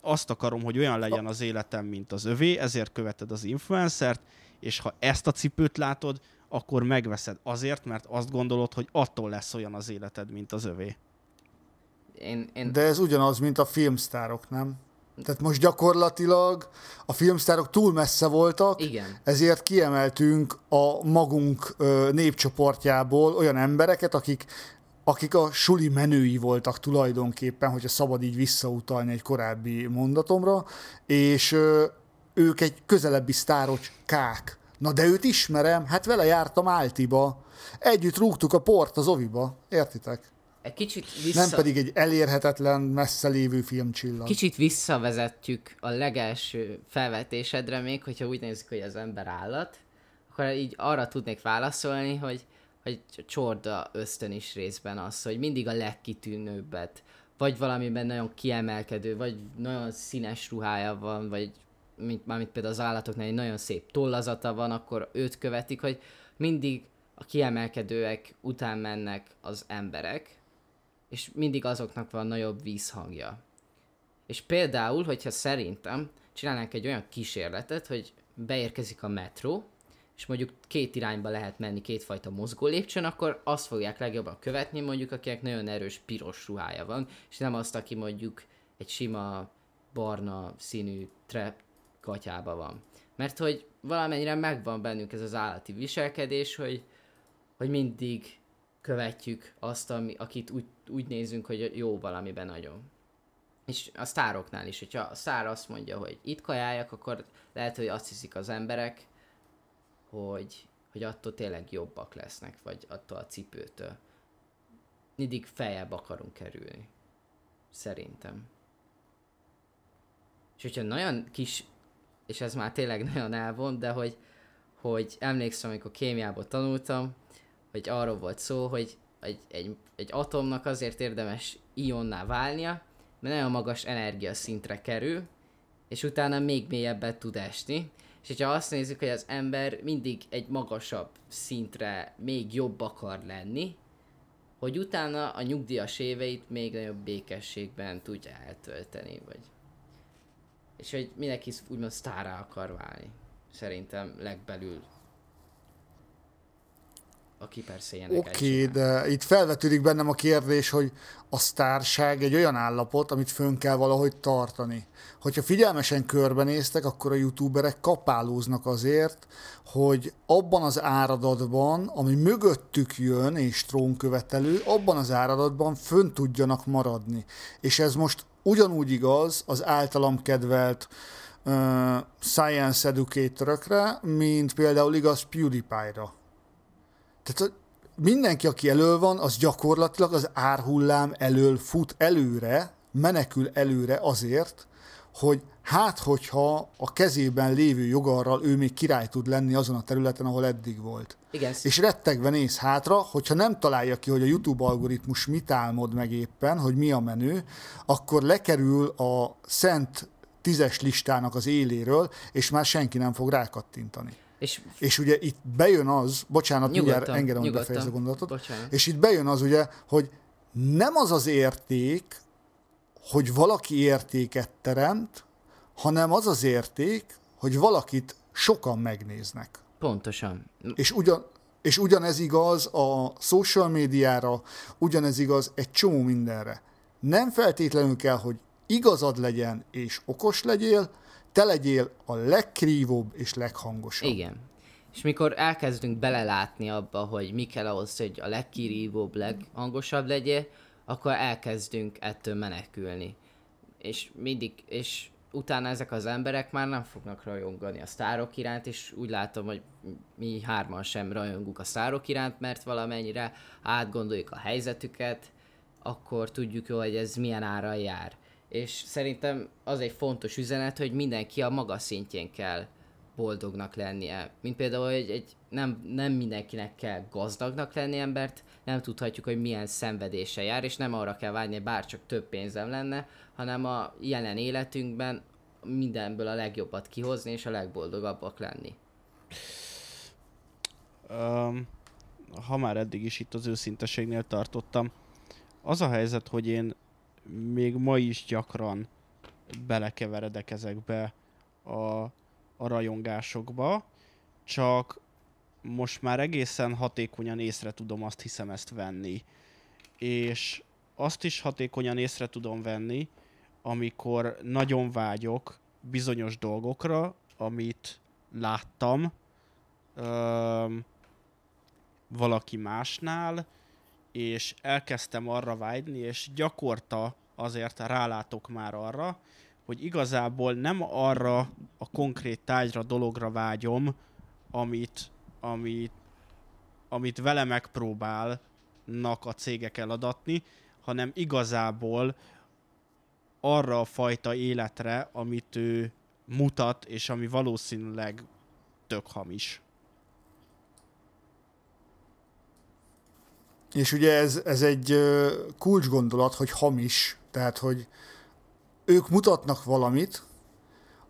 Azt akarom, hogy olyan legyen az életem, mint az övé, ezért követed az influencert, és ha ezt a cipőt látod, akkor megveszed azért, mert azt gondolod, hogy attól lesz olyan az életed, mint az övé. Én, én... De ez ugyanaz, mint a filmsztárok, nem? Tehát most gyakorlatilag a filmsztárok túl messze voltak, igen, ezért kiemeltünk a magunk népcsoportjából olyan embereket, akik, akik a suli menői voltak tulajdonképpen, hogyha szabad így visszautalni egy korábbi mondatomra, és ők egy közelebbi sztárocskák. Na de őt ismerem, hát vele jártam Áltiba, együtt rúgtuk a port az oviba, értitek? Egy kicsit vissza... Nem pedig egy elérhetetlen, messze lévő filmcsillag. Kicsit visszavezetjük a legelső felvetésedre még, hogyha úgy nézzük, hogy az ember állat, akkor így arra tudnék válaszolni, hogy, hogy csorda ösztön is részben az, hogy mindig a legkitűnőbbet, vagy valamiben nagyon kiemelkedő, vagy nagyon színes ruhája van, vagy mint, mármint például az állatoknál egy nagyon szép tollazata van, akkor őt követik, hogy mindig a kiemelkedőek után mennek az emberek, és mindig azoknak van nagyobb vízhangja. És például, hogyha szerintem csinálnánk egy olyan kísérletet, hogy beérkezik a metró, és mondjuk két irányba lehet menni kétfajta mozgó lépcsőn, akkor azt fogják legjobban követni, mondjuk akinek nagyon erős piros ruhája van, és nem azt, aki mondjuk egy sima barna színű trep katyába van. Mert hogy valamennyire megvan bennünk ez az állati viselkedés, hogy, hogy mindig követjük azt, ami, akit úgy, úgy nézünk, hogy jó valamiben nagyon. És a sztároknál is, hogyha a sztár azt mondja, hogy itt kajáljak, akkor lehet, hogy azt hiszik az emberek, hogy, hogy attól tényleg jobbak lesznek, vagy attól a cipőtől. Mindig feljebb akarunk kerülni. Szerintem. És hogyha nagyon kis, és ez már tényleg nagyon elvont, de hogy, hogy emlékszem, amikor kémiából tanultam, hogy arról volt szó, hogy egy, egy, egy atomnak azért érdemes ionná válnia, mert nagyon magas energiaszintre kerül, és utána még mélyebbet tud esni. És ha azt nézzük, hogy az ember mindig egy magasabb szintre még jobb akar lenni, hogy utána a nyugdíjas éveit még nagyobb békességben tudja eltölteni, vagy... És hogy mindenki úgymond sztárrá akar válni. Szerintem legbelül. Aki persze ilyenek Oké, okay, de itt felvetődik bennem a kérdés, hogy a sztárság egy olyan állapot, amit fönn kell valahogy tartani. Hogyha figyelmesen körbenéztek, akkor a youtuberek kapálóznak azért, hogy abban az áradatban, ami mögöttük jön és trónkövetelő, abban az áradatban fönn tudjanak maradni. És ez most ugyanúgy igaz az általam kedvelt uh, science educatorökre, mint például igaz PewDiePie-ra. Tehát mindenki, aki elől van, az gyakorlatilag az árhullám elől fut előre, menekül előre azért, hogy hát, hogyha a kezében lévő jogarral ő még király tud lenni azon a területen, ahol eddig volt. Igen. És rettegve néz hátra, hogyha nem találja ki, hogy a YouTube algoritmus mit álmod meg éppen, hogy mi a menő, akkor lekerül a szent tízes listának az éléről, és már senki nem fog rákattintani. És, és ugye itt bejön az, bocsánat, mindjárt engedem, hogy befejezz a gondolatot, bocsánat. És itt bejön az ugye, hogy nem az az érték, hogy valaki értéket teremt, hanem az az érték, hogy valakit sokan megnéznek. Pontosan. És, ugyan, és ugyanez igaz a social médiára, ugyanez igaz egy csomó mindenre. Nem feltétlenül kell, hogy igazad legyen és okos legyél, te legyél a legkrívóbb és leghangosabb. Igen. És mikor elkezdünk belelátni abba, hogy mi kell ahhoz, hogy a legkrívóbb, leghangosabb legyél, akkor elkezdünk ettől menekülni. És mindig, és utána ezek az emberek már nem fognak rajongani a sztárok iránt, és úgy látom, hogy mi hárman sem rajongunk a sztárok iránt, mert valamennyire átgondoljuk a helyzetüket, akkor tudjuk jól, hogy ez milyen áron jár. És szerintem az egy fontos üzenet, hogy mindenki a maga szintjén kell boldognak lennie. Mint például, hogy egy, nem, nem mindenkinek kell gazdagnak lennie, mert nem tudhatjuk, hogy milyen szenvedése jár, és nem arra kell vágyni, hogy bárcsak több pénzem lenne, hanem a jelen életünkben mindenből a legjobbat kihozni, és a legboldogabbak lenni. Um, ha már eddig is itt az őszinteségnél tartottam, az a helyzet, hogy én még ma is gyakran belekeveredek ezekbe a, a rajongásokba, csak most már egészen hatékonyan észre tudom azt hiszem ezt venni. És azt is hatékonyan észre tudom venni, amikor nagyon vágyok bizonyos dolgokra, amit láttam öm, valaki másnál, és elkezdtem arra vágyni, és gyakorta azért rálátok már arra, hogy igazából nem arra a konkrét tárgyra, dologra vágyom, amit, amit, amit vele megpróbálnak a cégek eladatni, hanem igazából arra a fajta életre, amit ő mutat, és ami valószínűleg tök hamis. És ugye ez, ez egy kulcsgondolat, hogy hamis, tehát hogy ők mutatnak valamit,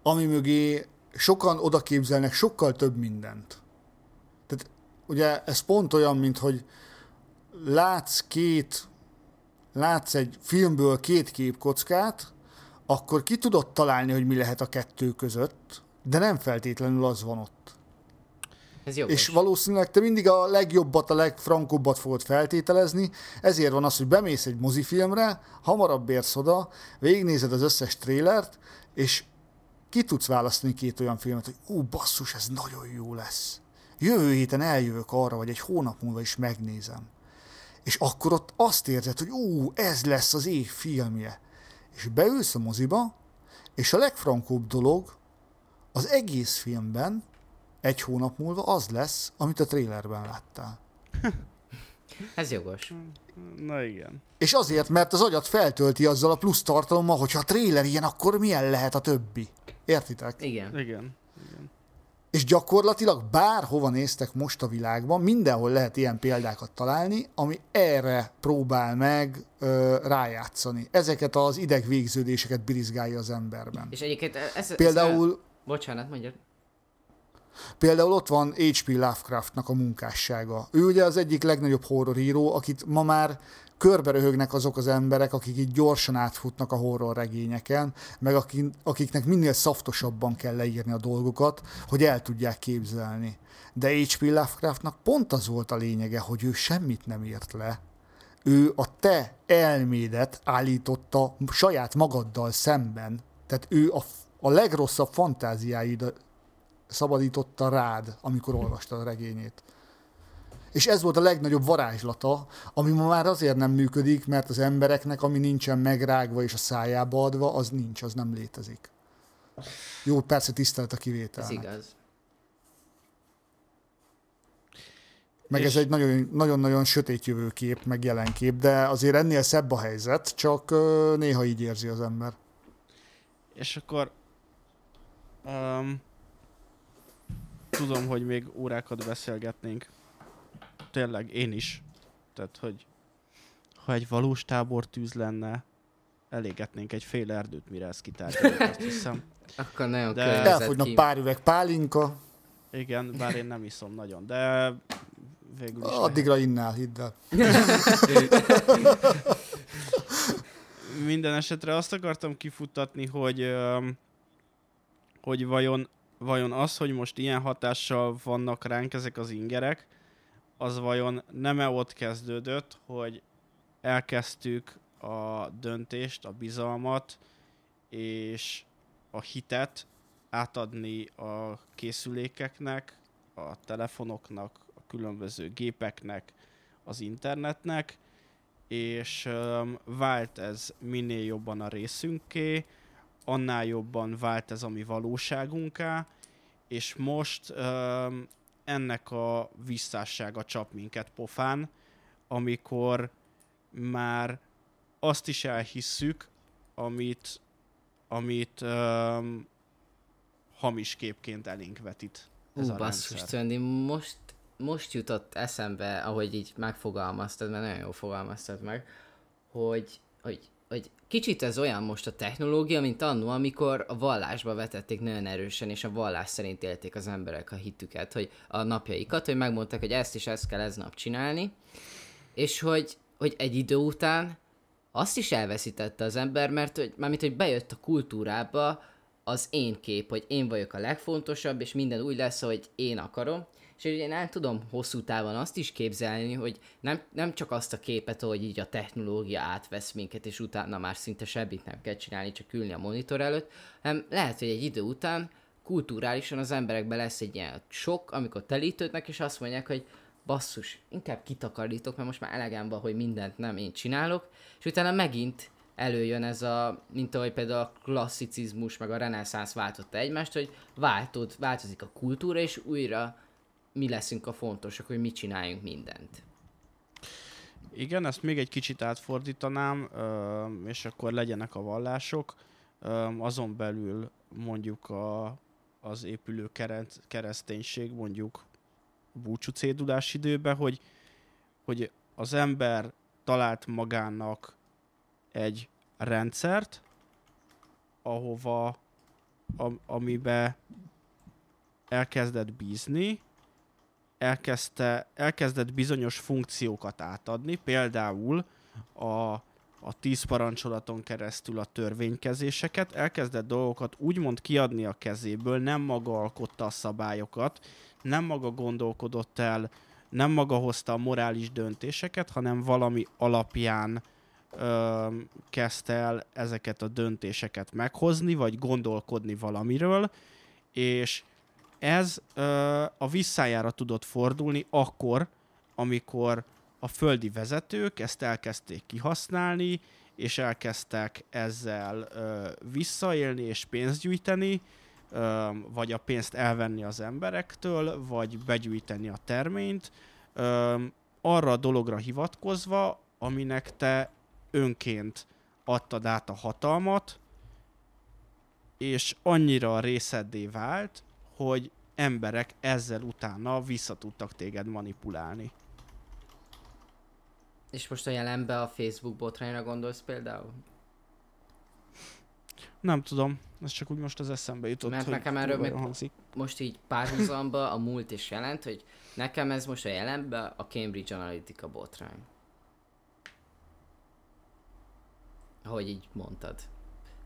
ami mögé sokan odaképzelnek sokkal több mindent. Tehát ugye ez pont olyan, mint hogy látsz két, látsz egy filmből két képkockát, akkor ki tudod találni, hogy mi lehet a kettő között, de nem feltétlenül az van ott. És valószínűleg te mindig a legjobbat, a legfrankobbat fogod feltételezni, ezért van az, hogy bemész egy mozifilmre, hamarabb érsz oda, végignézed az összes trélert, és ki tudsz választani két olyan filmet, hogy ú, basszus, ez nagyon jó lesz. Jövő héten eljövök arra, vagy egy hónap múlva is megnézem. És akkor ott azt érzed, hogy ú, ez lesz az év filmje. És beülsz a moziba, és a legfrankóbb dolog az egész filmben egy hónap múlva az lesz, amit a trailerben láttál. Ez jogos. Na igen. És azért, mert az agyat feltölti azzal a plusz tartalommal, hogyha a trailer ilyen, akkor milyen lehet a többi. Értitek? Igen. Igen. Igen. És gyakorlatilag bárhova néztek most a világban, mindenhol lehet ilyen példákat találni, ami erre próbál meg ö, rájátszani. Ezeket az idegvégződéseket birizgálja az emberben. És egyébként ez... Például... Ez, bocsánat, mondjad. Például ott van há pé. Lovecraftnak a munkássága. Ő ugye az egyik legnagyobb horroríró, akit ma már körberöhögnek azok az emberek, akik így gyorsan átfutnak a horror regényeken, meg akiknek minél szaftosabban kell leírni a dolgokat, hogy el tudják képzelni. De há pé. Lovecraftnak pont az volt a lényege, hogy ő semmit nem írt le. Ő a te elmédet állította saját magaddal szemben. Tehát ő a, a legrosszabb fantáziáidat szabadította rád, amikor olvastad a regényét. És ez volt a legnagyobb varázslata, ami ma már azért nem működik, mert az embereknek, ami nincsen megrágva és a szájába adva, az nincs, az nem létezik. Jó, persze tisztelt a kivételnek. Ez igaz. Meg és... ez egy nagyon, nagyon-nagyon sötét jövőkép, meg jelenkép, de azért ennél szebb a helyzet, csak néha így érzi az ember. És akkor... Um... Tudom, hogy még órákat beszélgetnénk. Tényleg, én is. Tehát, hogy ha egy valós tábortűz lenne, elégetnénk egy fél erdőt, mire ezt kitárgyaljuk, azt hiszem. Akkor nagyon környezet. Elfogynak pár üveg pálinka. Igen, bár én nem iszom nagyon, de végül is... Addigra innál, hidd el. Minden esetre azt akartam kifutatni, hogy, hogy vajon vajon az, hogy most ilyen hatással vannak ránk ezek az ingerek, az vajon nem-e ott kezdődött, hogy elkezdtük a döntést, a bizalmat és a hitet átadni a készülékeknek, a telefonoknak, a különböző gépeknek, az internetnek, és vált ez minél jobban a részünké, annál jobban vált ez a mi valóságunká, és most öm, ennek a visszássága csap minket pofán, amikor már azt is elhisszük, amit, amit öm, hamis képként elénk vetít ez Ú, a basszus, Töndi, most, most jutott eszembe, ahogy így megfogalmaztad, mert nagyon jól fogalmaztad meg, hogy, hogy, hogy kicsit ez olyan most a technológia, mint annó, amikor a vallásba vetették nagyon erősen, és a vallás szerint élték az emberek a hitüket, hogy a napjaikat, hogy megmondták, hogy ezt is ezt kell ez nap csinálni, és hogy, hogy egy idő után azt is elveszítette az ember, mert hogy, mármint, hogy bejött a kultúrába az én kép, hogy én vagyok a legfontosabb, és minden úgy lesz, hogy én akarom. És én nem tudom hosszú távon azt is képzelni, hogy nem, nem csak azt a képet, hogy így a technológia átvesz minket, és utána már szinte semmit nem kell csinálni, csak ülni a monitor előtt, hanem lehet, hogy egy idő után kulturálisan az emberekben lesz egy ilyen sok, amikor telítődnek, és azt mondják, hogy basszus, inkább kitakarítok, mert most már elegem van, hogy mindent nem én csinálok, és utána megint előjön ez a, mint ahogy például a klasszicizmus meg a reneszánsz váltotta egymást, hogy változ, változik a kultúra, és újra mi leszünk a fontosak, hogy mit csináljunk mindent. Igen, ezt még egy kicsit átfordítanám, és akkor legyenek a vallások. Azon belül mondjuk a, az épülő kereszténység, mondjuk búcsú cédulás időben, hogy, hogy az ember talált magának egy rendszert, ahova, amibe elkezdett bízni, Elkezdte, elkezdett bizonyos funkciókat átadni, például a, a tíz parancsolaton keresztül a törvénykezéseket, elkezdett dolgokat úgymond kiadni a kezéből, nem maga alkotta a szabályokat, nem maga gondolkodott el, nem maga hozta a morális döntéseket, hanem valami alapján ö, kezdte el ezeket a döntéseket meghozni, vagy gondolkodni valamiről, és ez ö, a visszájára tudott fordulni akkor, amikor a földi vezetők ezt elkezdték kihasználni, és elkezdtek ezzel ö, visszaélni és pénzt gyűjteni, ö, vagy a pénzt elvenni az emberektől, vagy begyűjteni a terményt, ö, arra a dologra hivatkozva, aminek te önként adtad át a hatalmat, és annyira a részeddé vált, hogy emberek ezzel utána vissza tudtak téged manipulálni. És most a jelenben a Facebook botrányra gondolsz például? Nem tudom, ez csak úgy most az eszembe jutott. Mert nekem erről még most így párhuzamba a múlt is jelent, hogy nekem ez most a jelenben a Cambridge Analytica botrány. Ahogy így mondtad.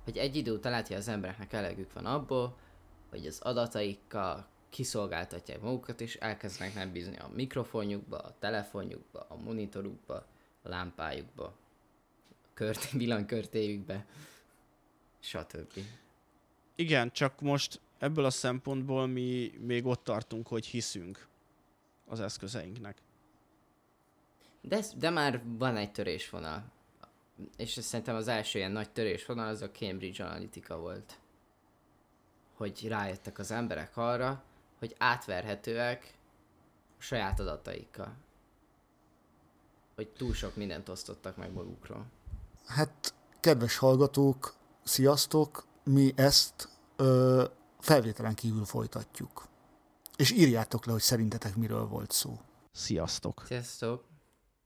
Hogy egy idő után látja, az embereknek elegük van abból, hogy az adataikkal kiszolgáltatják magukat, és elkezdenek nem bízni a mikrofonjukba, a telefonjukba, a monitorukba, a lámpájukba, a kört- villanykörtéjükbe, stb. Igen, csak most ebből a szempontból mi még ott tartunk, hogy hiszünk az eszközeinknek. De, ez, de már van egy törésvonal. És szerintem az első ilyen nagy törésvonal az a Cambridge Analytica volt. Hogy rájöttek az emberek arra, hogy átverhetőek a saját adataikkal. Hogy túl sok mindent osztottak meg magukról. Hát, kedves hallgatók, sziasztok, mi ezt ö, felvételen kívül folytatjuk. És írjátok le, hogy szerintetek miről volt szó. Sziasztok! Sziasztok!